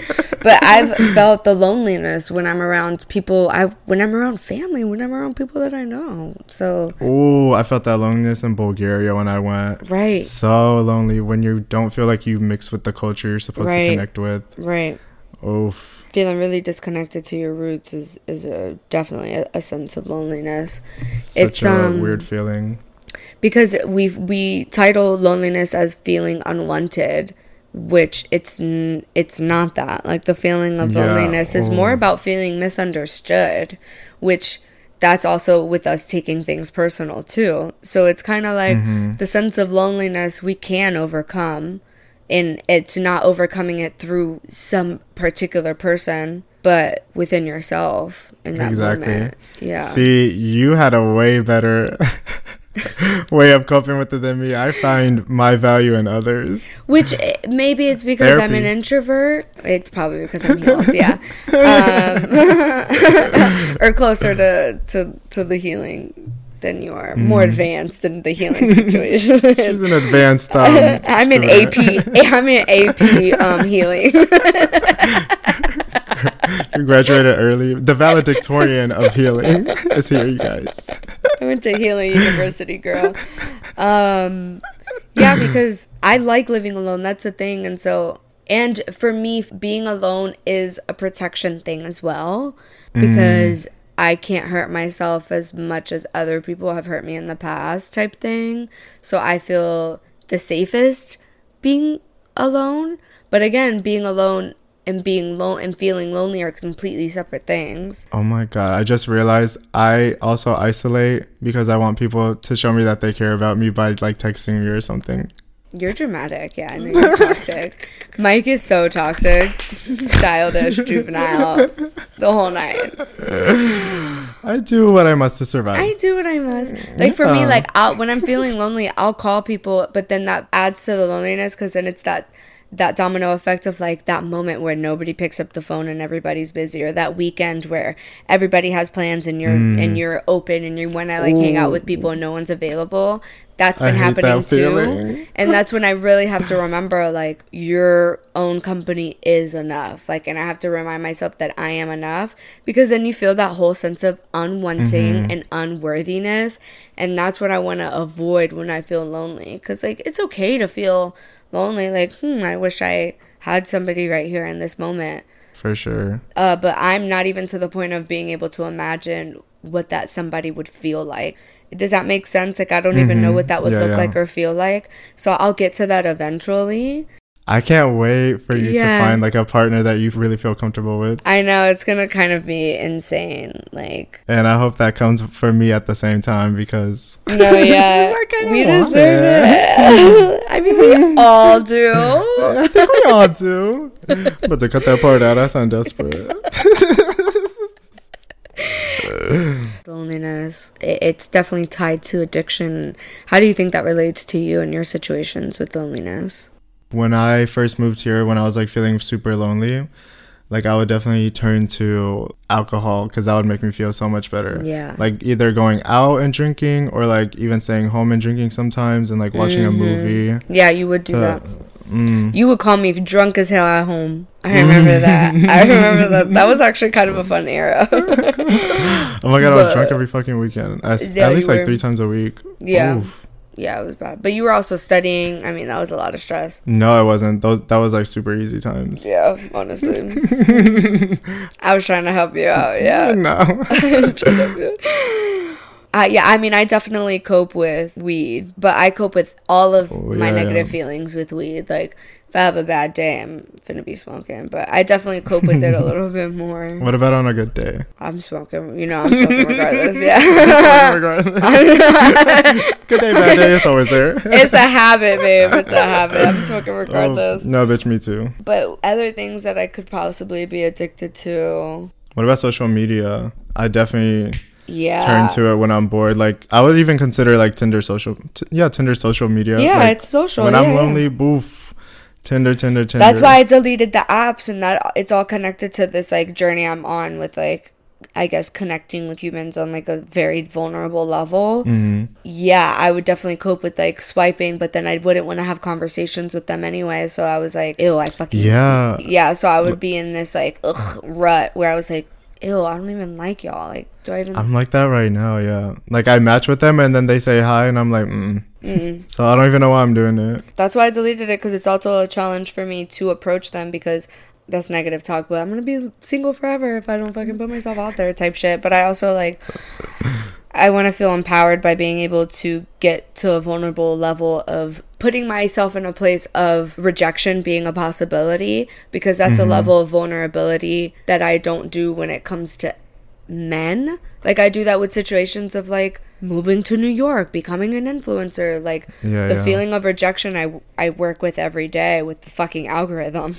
But I've felt the loneliness when I'm around people. I When I'm around family, when I'm around people that I know. So... Oh, I felt that loneliness in Bulgaria when I went. Right. So lonely when you don't feel like you mix with the culture you're supposed right. to connect with. Right. Oof. Feeling really disconnected to your roots is is a, definitely a, a sense of loneliness. Such it's, a um, weird feeling. Because we we title loneliness as feeling unwanted, which it's n- it's not that. Like the feeling of yeah. loneliness is Ooh. more about feeling misunderstood, which that's also with us taking things personal too. So it's kind of like mm-hmm. the sense of loneliness we can overcome. And it's not overcoming it through some particular person, but within yourself in that exactly. moment. Yeah. See, you had a way better way of coping with it than me. I find my value in others. Which maybe it's because Therapy. I'm an introvert. It's probably because I'm healed, yeah. Um, or closer to, to, to the healing. Than you are more mm. advanced in the healing situation. She's an advanced. Um, I'm an A P. I'm an A P um, healing. You graduated early. The valedictorian of healing is here, you guys. I went to Healing University, girl. Um, yeah, because I like living alone. That's the thing, and so and for me, being alone is a protection thing as well, because. Mm. I can't hurt myself as much as other people have hurt me in the past type thing. So I feel the safest being alone. But again, being alone and being lo- and feeling lonely are completely separate things. Oh my God. I just realized I also isolate because I want people to show me that they care about me by like texting me or something. You're dramatic. Yeah, I know you're toxic. Mike is so toxic. Childish, juvenile, the whole night. I do what I must to survive. I do what I must. Like for yeah. me, like I'll, when I'm feeling lonely, I'll call people, but then that adds to the loneliness because then it's that that domino effect of like that moment where nobody picks up the phone and everybody's busy, or that weekend where everybody has plans and you're mm. and you're open and you want to like Ooh. hang out with people and no one's available. That's been I happening that too. Feeling. And that's when I really have to remember like your own company is enough. Like, and I have to remind myself that I am enough, because then you feel that whole sense of unwanting mm-hmm. and unworthiness. And that's what I want to avoid when I feel lonely. Cause like, it's okay to feel lonely. Like, hmm, I wish I had somebody right here in this moment. For sure. Uh, but I'm not even to the point of being able to imagine what that somebody would feel like. Does that make sense? Like, I don't mm-hmm. even know what that would yeah, look yeah. like or feel like. So I'll get to that eventually. I can't wait for you yeah. to find like a partner that you really feel comfortable with. I know, it's gonna kind of be insane. Like, and I hope that comes for me at the same time, because no, yeah, we deserve it. it. I mean, we all do. I think we all do. But to cut that part out, I sound desperate. Loneliness, it's definitely tied to addiction. How do you think that relates to you and your situations with loneliness? When I first moved here, when I was like feeling super lonely, like I would definitely turn to alcohol, because that would make me feel so much better. Yeah, like either going out and drinking, or like even staying home and drinking sometimes, and like watching mm-hmm. a movie. Yeah, you would do to- that Mm. You would call me drunk as hell at home. I remember that. I remember that. That was actually kind of a fun era. Oh my god, but I was drunk every fucking weekend. I, yeah, at least like were, three times a week. Yeah. Oof. Yeah, it was bad. But you were also studying. I mean, that was a lot of stress. No, it wasn't. Those, that was like super easy times. Yeah, honestly. I was trying to help you out. Yeah. No. I was trying to help you out. Uh, yeah, I mean, I definitely cope with weed, but I cope with all of oh, yeah, my negative yeah. feelings with weed. Like, if I have a bad day, I'm finna be smoking, but I definitely cope with it a little bit more. What about on a good day? I'm smoking. You know, I'm smoking regardless, yeah. I'm smoking regardless. Good day, bad day, it's always there. It's a habit, babe. It's a habit. I'm smoking regardless. Oh, no, bitch, me too. But other things that I could possibly be addicted to. What about social media? I definitely... yeah turn to it when I'm bored. Like I would even consider like Tinder social t- yeah Tinder social media. Yeah, like, it's social when yeah, I'm lonely yeah. boof Tinder Tinder Tinder. That's why I deleted the apps, and that it's all connected to this like journey I'm on with like I guess connecting with humans on like a very vulnerable level. Mm-hmm. Yeah, I would definitely cope with like swiping, but then I wouldn't want to have conversations with them anyway. So I was like, ew, I fucking yeah yeah. So I would be in this like ugh, rut where I was like, ew, I don't even like y'all. Like, do I even... I'm like that right now, yeah. Like, I match with them, and then they say hi, and I'm like, mm. Mm-mm. So I don't even know why I'm doing it. That's why I deleted it, because it's also a challenge for me to approach them, because that's negative talk, but I'm going to be single forever if I don't fucking put myself out there type shit. But I also, like... I want to feel empowered by being able to get to a vulnerable level of putting myself in a place of rejection being a possibility, because that's mm-hmm. a level of vulnerability that I don't do when it comes to men. Like, I do that with situations of, like, moving to New York, becoming an influencer. Like, yeah, the yeah. feeling of rejection I, I work with every day with the fucking algorithm.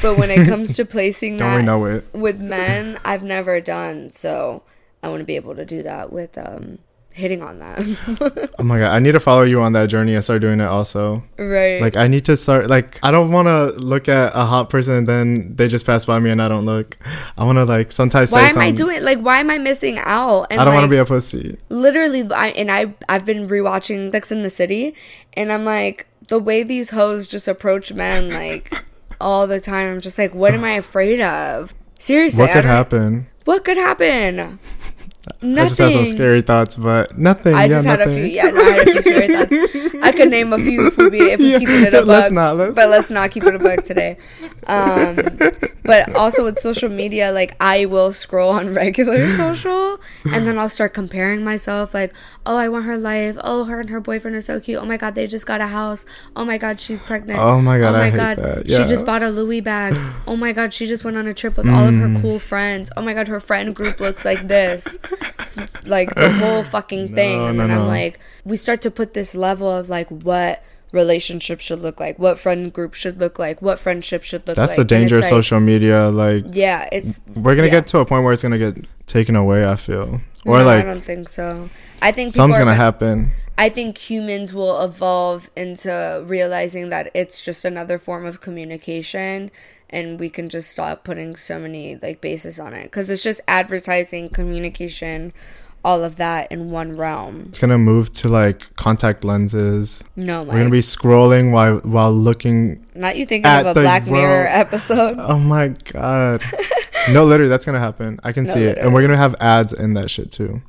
But when it comes to placing that know it. with men, I've never done, so... I want to be able to do that with um, hitting on that. Oh my god, I need to follow you on that journey and start doing it also. Right. Like I need to start. Like I don't want to look at a hot person and then they just pass by me and I don't look. I want to like sometimes. Why say am something. I doing? Like why am I missing out? And I don't like, want to be a pussy. Literally, I, and I I've been rewatching Sex and the City, and I'm like the way these hoes just approach men like all the time. I'm just like, what am I afraid of? Seriously, what could happen? What could happen? Nothing. I just had some scary thoughts, but nothing. I yeah, just had nothing. a few. Yeah, no, I had a few scary thoughts. I could name a few if we, if we yeah, keep it a bug, but let's not keep it a bug today. Um, but also with social media, like I will scroll on regular social, and then I'll start comparing myself. Like, oh, I want her life. Oh, her and her boyfriend are so cute. Oh my god, they just got a house. Oh my god, she's pregnant. Oh my god, oh my I god, hate that. Yeah. She just bought a Louis bag. Oh my god, she just went on a trip with mm. all of her cool friends. Oh my god, her friend group looks like this. Like the whole fucking thing. No, and then no, I'm no. like, we start to put this level of like what relationship should look like, what friend group should look like, what friendship should look that's like. That's the danger of like, social media. Like, yeah, it's we're gonna yeah. get to a point where it's gonna get taken away, I feel. Or no, like, I don't think so. I think something's gonna happen. I think humans will evolve into realizing that it's just another form of communication, and we can just stop putting so many like bases on it, because it's just advertising, communication, all of that in one realm. It's gonna move to like contact lenses. No, Mike. We're gonna be scrolling while while looking. Not you thinking of a Black world. Mirror episode. Oh my god. No, literally, that's gonna happen. I can no, see literally. it, and we're gonna have ads in that shit too.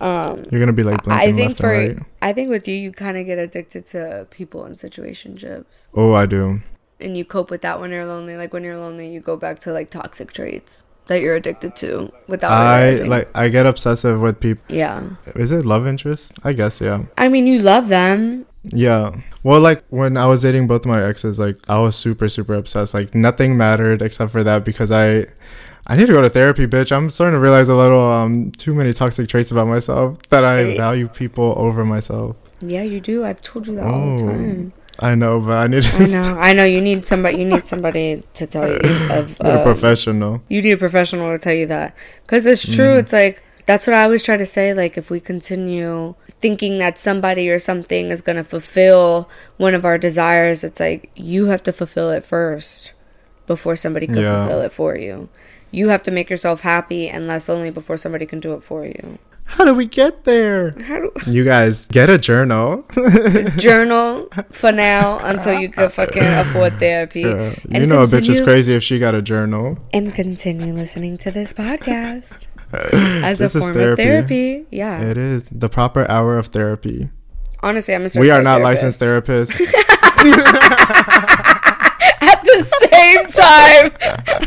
Um, You're gonna be like blinking I think left for, and right. I think with you, you kind of get addicted to people and situationships. Oh, I do. And you cope with that when you're lonely. Like when you're lonely, you go back to like toxic traits that you're addicted to without realizing. I like I get obsessive with people. Yeah. Is it love interest? I guess, yeah. I mean, you love them. Yeah. Well, like when I was dating both of my exes, like I was super, super obsessed. Like nothing mattered except for that, because I I need to go to therapy, bitch. I'm starting to realize a little um too many toxic traits about myself, that I right. value people over myself. Yeah, you do. I've told you that oh, all the time. I know, but I need to I know. St- I know you need somebody you need somebody to tell you of um, a professional. You need a professional to tell you that. Cuz it's true. Mm. It's like that's what I always try to say, like, if we continue thinking that somebody or something is going to fulfill one of our desires, it's like, you have to fulfill it first before somebody can yeah. fulfill it for you. You have to make yourself happy and less lonely before somebody can do it for you. How do we get there? How do you guys get a journal? Journal for now until you can fucking afford therapy. Yeah. You and know continue- a bitch is crazy if she got a journal. And continue listening to this podcast. As this a form is therapy. of therapy. Yeah. It is. The proper hour of therapy. Honestly, I'm a certified We are not therapist. licensed therapists. At the same time,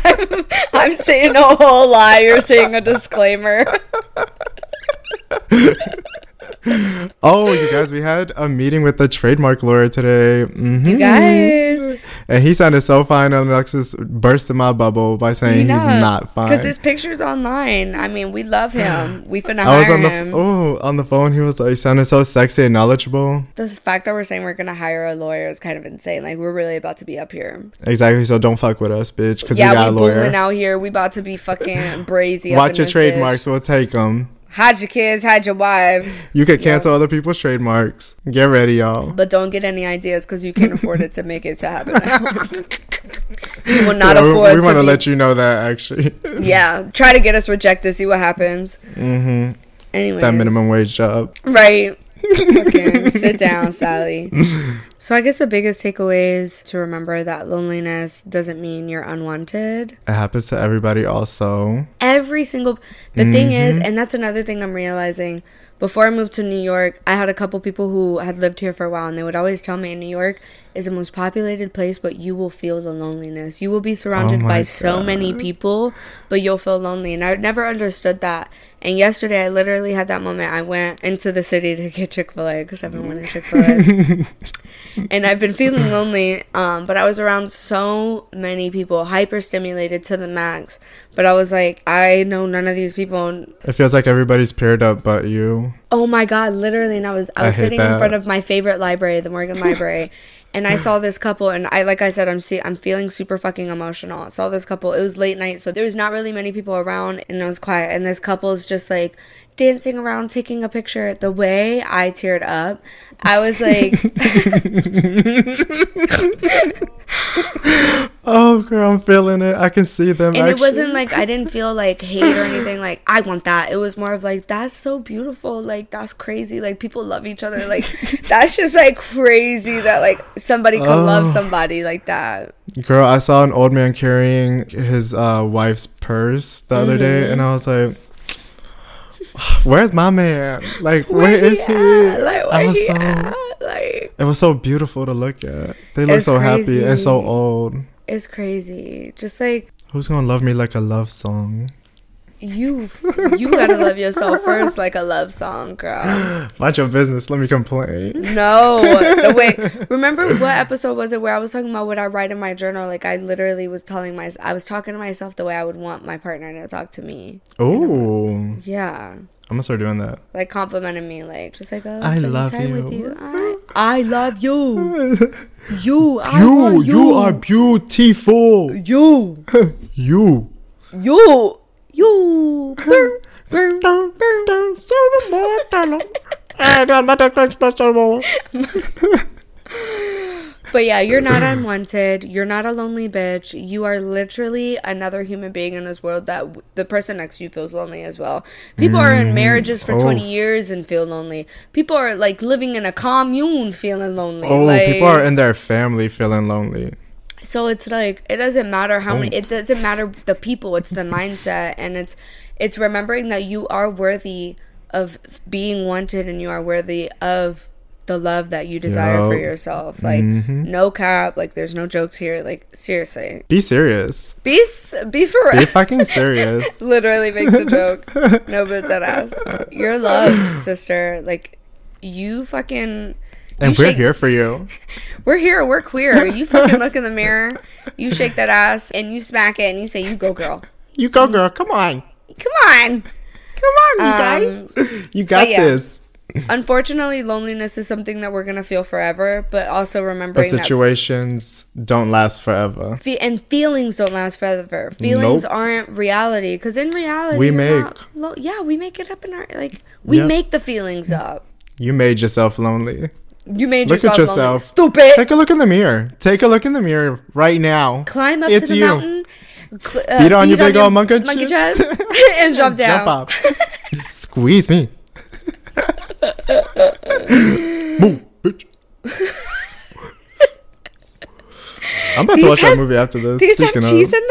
I'm, I'm saying a whole lie. You're saying a disclaimer. Oh, you guys, we had a meeting with the trademark lawyer today. Mm-hmm. You guys. And he sounded so fine, and Alexis burst in my bubble by saying yeah, he's not fine. Because his picture's online. I mean, we love him. We finna hire I was on the, him. Oh, on the phone, he was like, he sounded so sexy and knowledgeable. The fact that we're saying we're gonna hire a lawyer is kind of insane. Like, we're really about to be up here. Exactly. So don't fuck with us, bitch. Because yeah, we got we a lawyer. Yeah, we out here. We about to be fucking brazy. Watch up in your this trademarks. Bitch. We'll take them. Hide your kids, hide your wives. You could cancel yeah. other people's trademarks. Get ready, y'all. But don't get any ideas, because you can't afford it to make it to happen. You will not yeah, afford. We, we want to be... let you know that, actually. Yeah, try to get us rejected. See what happens. Mm-hmm. Anyway, that minimum wage job. Right. Okay, sit down, Sally. So I guess the biggest takeaway is to remember that loneliness doesn't mean you're unwanted. It happens to everybody also. Every single... The mm-hmm. thing is, and that's another thing I'm realizing, before I moved to New York, I had a couple people who had lived here for a while, and they would always tell me, New York is the most populated place, but you will feel the loneliness. You will be surrounded oh by God. so many people, but you'll feel lonely. And I never understood that. And yesterday, I literally had that moment. I went into the city to get Chick-fil-A, because I've been wanting Chick-fil-A. And I've been feeling lonely, um, but I was around so many people, hyper-stimulated to the max. But I was like, I know none of these people. It feels like everybody's paired up but you. Oh, my God, literally. And I was I was I sitting that. in front of my favorite library, the Morgan Library, and I saw this couple. And I, like I said, I'm see- I'm feeling super fucking emotional. I saw this couple. It was late night, so there was not really many people around, and it was quiet. And this couple is just like... dancing around, taking a picture. The way I teared up, I was like, oh girl, I'm feeling it. I can see them. And actually. It wasn't like I didn't feel like hate or anything, like I want that. It was more of like, that's so beautiful, like that's crazy, like people love each other, like that's just like crazy that like somebody can oh. love somebody like that. Girl, I saw an old man carrying his uh wife's purse the other mm-hmm. day, and I was like, where's my man? Like, where, where he is he? At? Like, where I was he so, at? Like, it was so beautiful to look at. They look so crazy. Happy and so old. It's crazy. Just like, who's gonna love me like a love song? You, you gotta love yourself first, like a love song, girl. Mind your business. Let me complain. No, the way. Remember what episode was it where I was talking about what I write in my journal? Like I literally was telling my, I was talking to myself the way I would want my partner to talk to me. Oh. Yeah. I'm gonna start doing that. Like complimenting me, like just like oh, I love time you. With you. I, I love you. You. I you. Want you. You are beautiful. You. You. You. You burn, burn, burn, burn, burn, so more dollar. And I'm not a Christmas anymore. But yeah, you're not unwanted. You're not a lonely bitch. You are literally another human being in this world that w- the person next to you feels lonely as well. People mm. are in marriages for oh. twenty years and feel lonely. People are like living in a commune feeling lonely. Oh, like, people are in their family feeling lonely. So it's like, it doesn't matter how oh. many, it doesn't matter the people, it's the mindset. And it's it's remembering that you are worthy of being wanted and you are worthy of the love that you desire Yo. for yourself. Like, mm-hmm. no cap. Like, there's no jokes here. Like, seriously. Be serious. Be be for real. Be fucking serious. Literally makes a joke. No, but that ass. You're loved, sister. Like, you fucking... And you we're shake, here for you. We're here. We're queer. You fucking look in the mirror. You shake that ass and you smack it and you say, you go, girl. You go, girl. Come on. Come on. Come on, you um, guys. You got yeah. this. Unfortunately, loneliness is something that we're going to feel forever, but also remembering but situations that don't last forever. Fe- and feelings don't last forever. Feelings nope. aren't reality, because in reality, we make. Lo- yeah, we make it up in our, like, we yep. make the feelings up. You made yourself lonely. You made look yourself, at yourself. Stupid. Take a look in the mirror. Take a look in the mirror right now. Climb up it's to the you. mountain. Cl- uh, beat on beat your big on old monkey chest. chest and jump down. Jump up. Squeeze me. Move, bitch. I'm about these to watch have, that movie after this. These have cheese of. in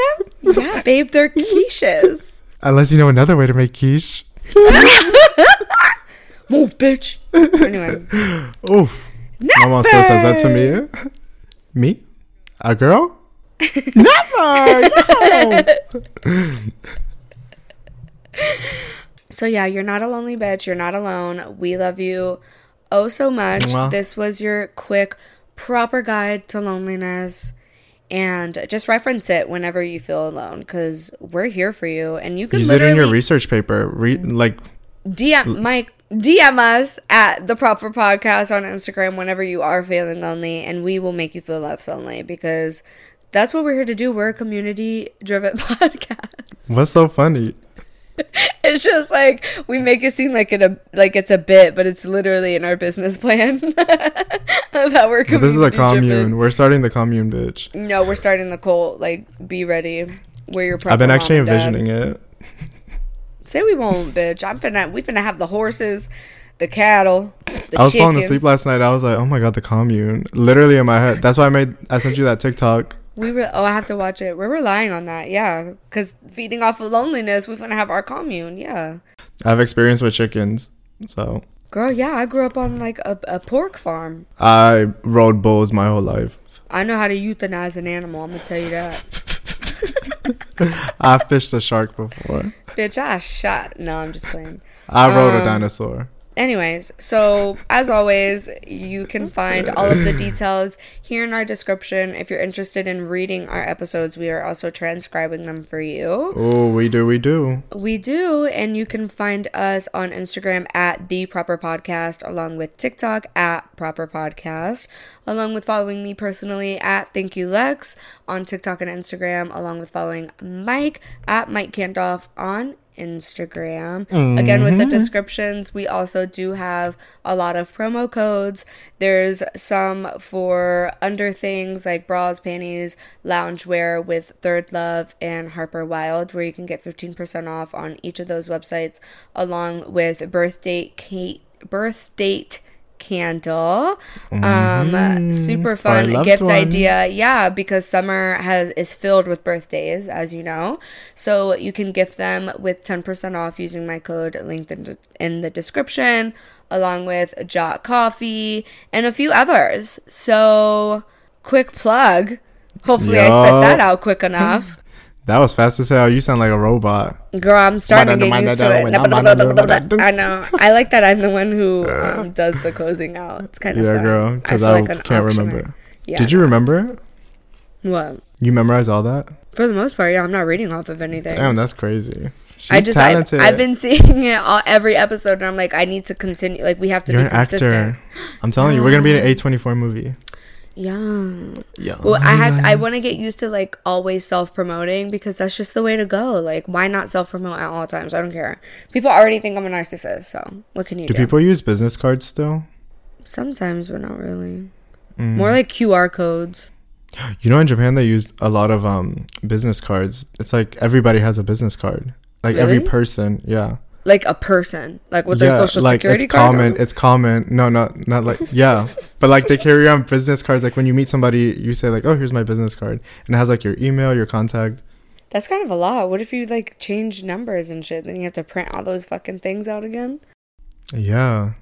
them? Yeah, babe, they're quiches. Unless you know another way to make quiche. Move, bitch. Anyway. Oof. Never. Mama still says that to me. Me? A girl? Never. No. So yeah, you're not a lonely bitch. You're not alone. We love you oh so much. Mwah. This was your quick, proper guide to loneliness. And just reference it whenever you feel alone, because we're here for you. And you can use literally it in your research paper. Re- like D M Mike. D M us at The Proper Podcast on Instagram whenever you are feeling lonely, and we will make you feel less lonely, because that's what we're here to do. We're a community-driven podcast. What's so funny? It's just like we make it seem like it a like it's a bit, but it's literally in our business plan that we're community-driven. This is a commune. We're starting the commune, bitch. No, we're starting the cult. Like, be ready. We're your proper I've been actually envisioning it. Say we won't, bitch. I'm finna, we finna have the horses, the cattle, the chickens. I was chickens. falling asleep last night. I was like, oh my God, the commune. Literally in my head. That's why I made, I sent you that TikTok. We were, oh, I have to watch it. We're relying on that, yeah. Because feeding off of loneliness, we finna have our commune, yeah. I have experience with chickens, so. Girl, yeah, I grew up on like a, a pork farm. I rode bulls my whole life. I know how to euthanize an animal, I'm gonna tell you that. I fished a shark before. Bitch, I shot. No, I'm just playing. I rode um, a dinosaur. Anyways, so as always, you can find all of the details here in our description. If you're interested in reading our episodes, we are also transcribing them for you. Oh, we do, we do. We do, and you can find us on Instagram at The Proper Podcast, along with TikTok at Proper Podcast, along with following me personally at Thank You Lex on TikTok and Instagram, along with following Mike at Mike Kandov on Instagram. Mm-hmm. Again, with the descriptions, we also do have a lot of promo codes. There's some for under things like bras, panties, loungewear with Third Love and Harper Wild, where you can get fifteen percent off on each of those websites, along with BirthDate Kate BirthDate Candle. Um mm-hmm. Super fun gift one. idea, yeah, because summer has is filled with birthdays, as you know, so you can gift them with ten percent off using my code linked in, in the description, along with Jot Coffee and a few others. So quick plug, hopefully Yo. I spit that out quick enough. That was fast as hell. You sound like a robot. Girl, I'm starting to get used to it. I know. I like that I'm the one who um, does the closing out. It's kind of yeah, fun. girl, because I, I like can't remember. Yeah. Did you remember it? What? You memorized all that? For the most part, yeah. I'm not reading off of anything. Damn, that's crazy. She's I just, talented. I've, I've been seeing it all, every episode, and I'm like, I need to continue. Like, we have to You're be consistent. You're an actor. I'm telling you, we're going to be in an A twenty-four movie. Yeah. Yeah. Well, I have. I want to get used to like always self-promoting because that's just the way to go. Like, why not self-promote at all times? I don't care. People already think I'm a narcissist, so what can you do? Do people use business cards still? Sometimes, but not really. Mm. More like Q R codes. You know, in Japan, they use a lot of um business cards. It's like everybody has a business card. Like really? Every person, yeah. Like a person, like with yeah, their social like security it's card. Common, it's common. No, not not like yeah, but like they carry on business cards. Like when you meet somebody, you say like, "Oh, here's my business card," and it has like your email, your contact. That's kind of a lot. What if you like change numbers and shit? Then you have to print all those fucking things out again. Yeah,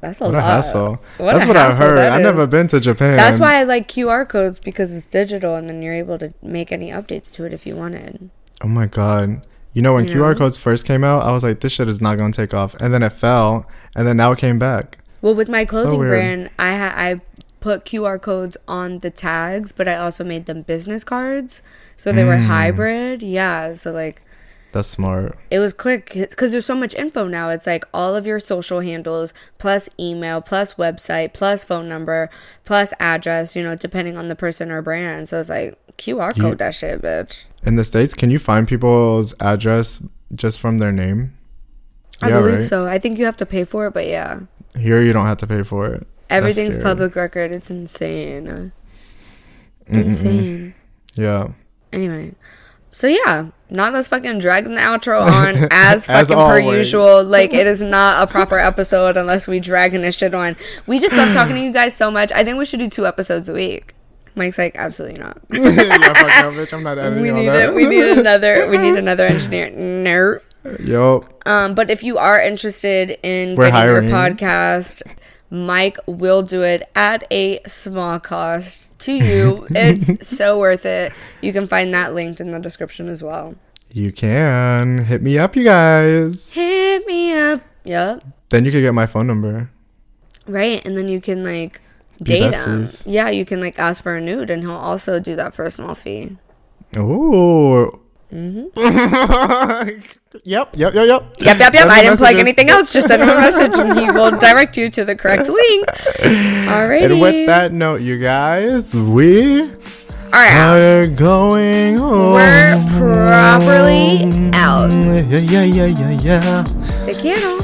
that's a what lot. A hassle. What that's a what hassle I heard. I've never been to Japan. That's why I like Q R codes because it's digital, and then you're able to make any updates to it if you wanted. Oh my god. You know, when yeah. Q R codes first came out, I was like, this shit is not going to take off. And then it fell. And then now it came back. Well, with my clothing so brand, I ha- I put Q R codes on the tags, but I also made them business cards. So they mm. were hybrid. Yeah. So, like. That's smart. It was quick because there's so much info now. It's like all of your social handles, plus email, plus website, plus phone number, plus address, you know, depending on the person or brand. So it's like Q R code you- that shit, bitch. In the States, can you find people's address just from their name? I yeah, believe right? so. I think you have to pay for it, but yeah. Here, you don't have to pay for it. Everything's public record. It's insane. Mm-mm. Insane. Yeah. Anyway. So, yeah. Not us fucking dragging the outro on as fucking as per usual. Like, it is not a proper episode unless we dragging this shit on. We just love talking to you guys so much. I think we should do two episodes a week. Mike's like, absolutely not. I'm not editing we all need that. A, we need another. We need another engineer. No. Yup. Um, but if you are interested in We're getting hiring. your podcast, Mike will do it at a small cost to you. It's so worth it. You can find that linked in the description as well. You can hit me up, you guys. Hit me up. Yup. Then you can get my phone number. Right, and then you can like. Data. Yeah, you can like ask for a nude and he'll also do that for a small fee. Oh. Mm-hmm. yep, yep, yep, yep. Yep, yep, yep. Send I didn't plug anything else. Just send him a message and he will direct you to the correct link. All right. And with that note, you guys, we All right. are going home. We're properly out. Yeah, yeah, yeah, yeah, yeah. Te quiero.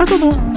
I don't know.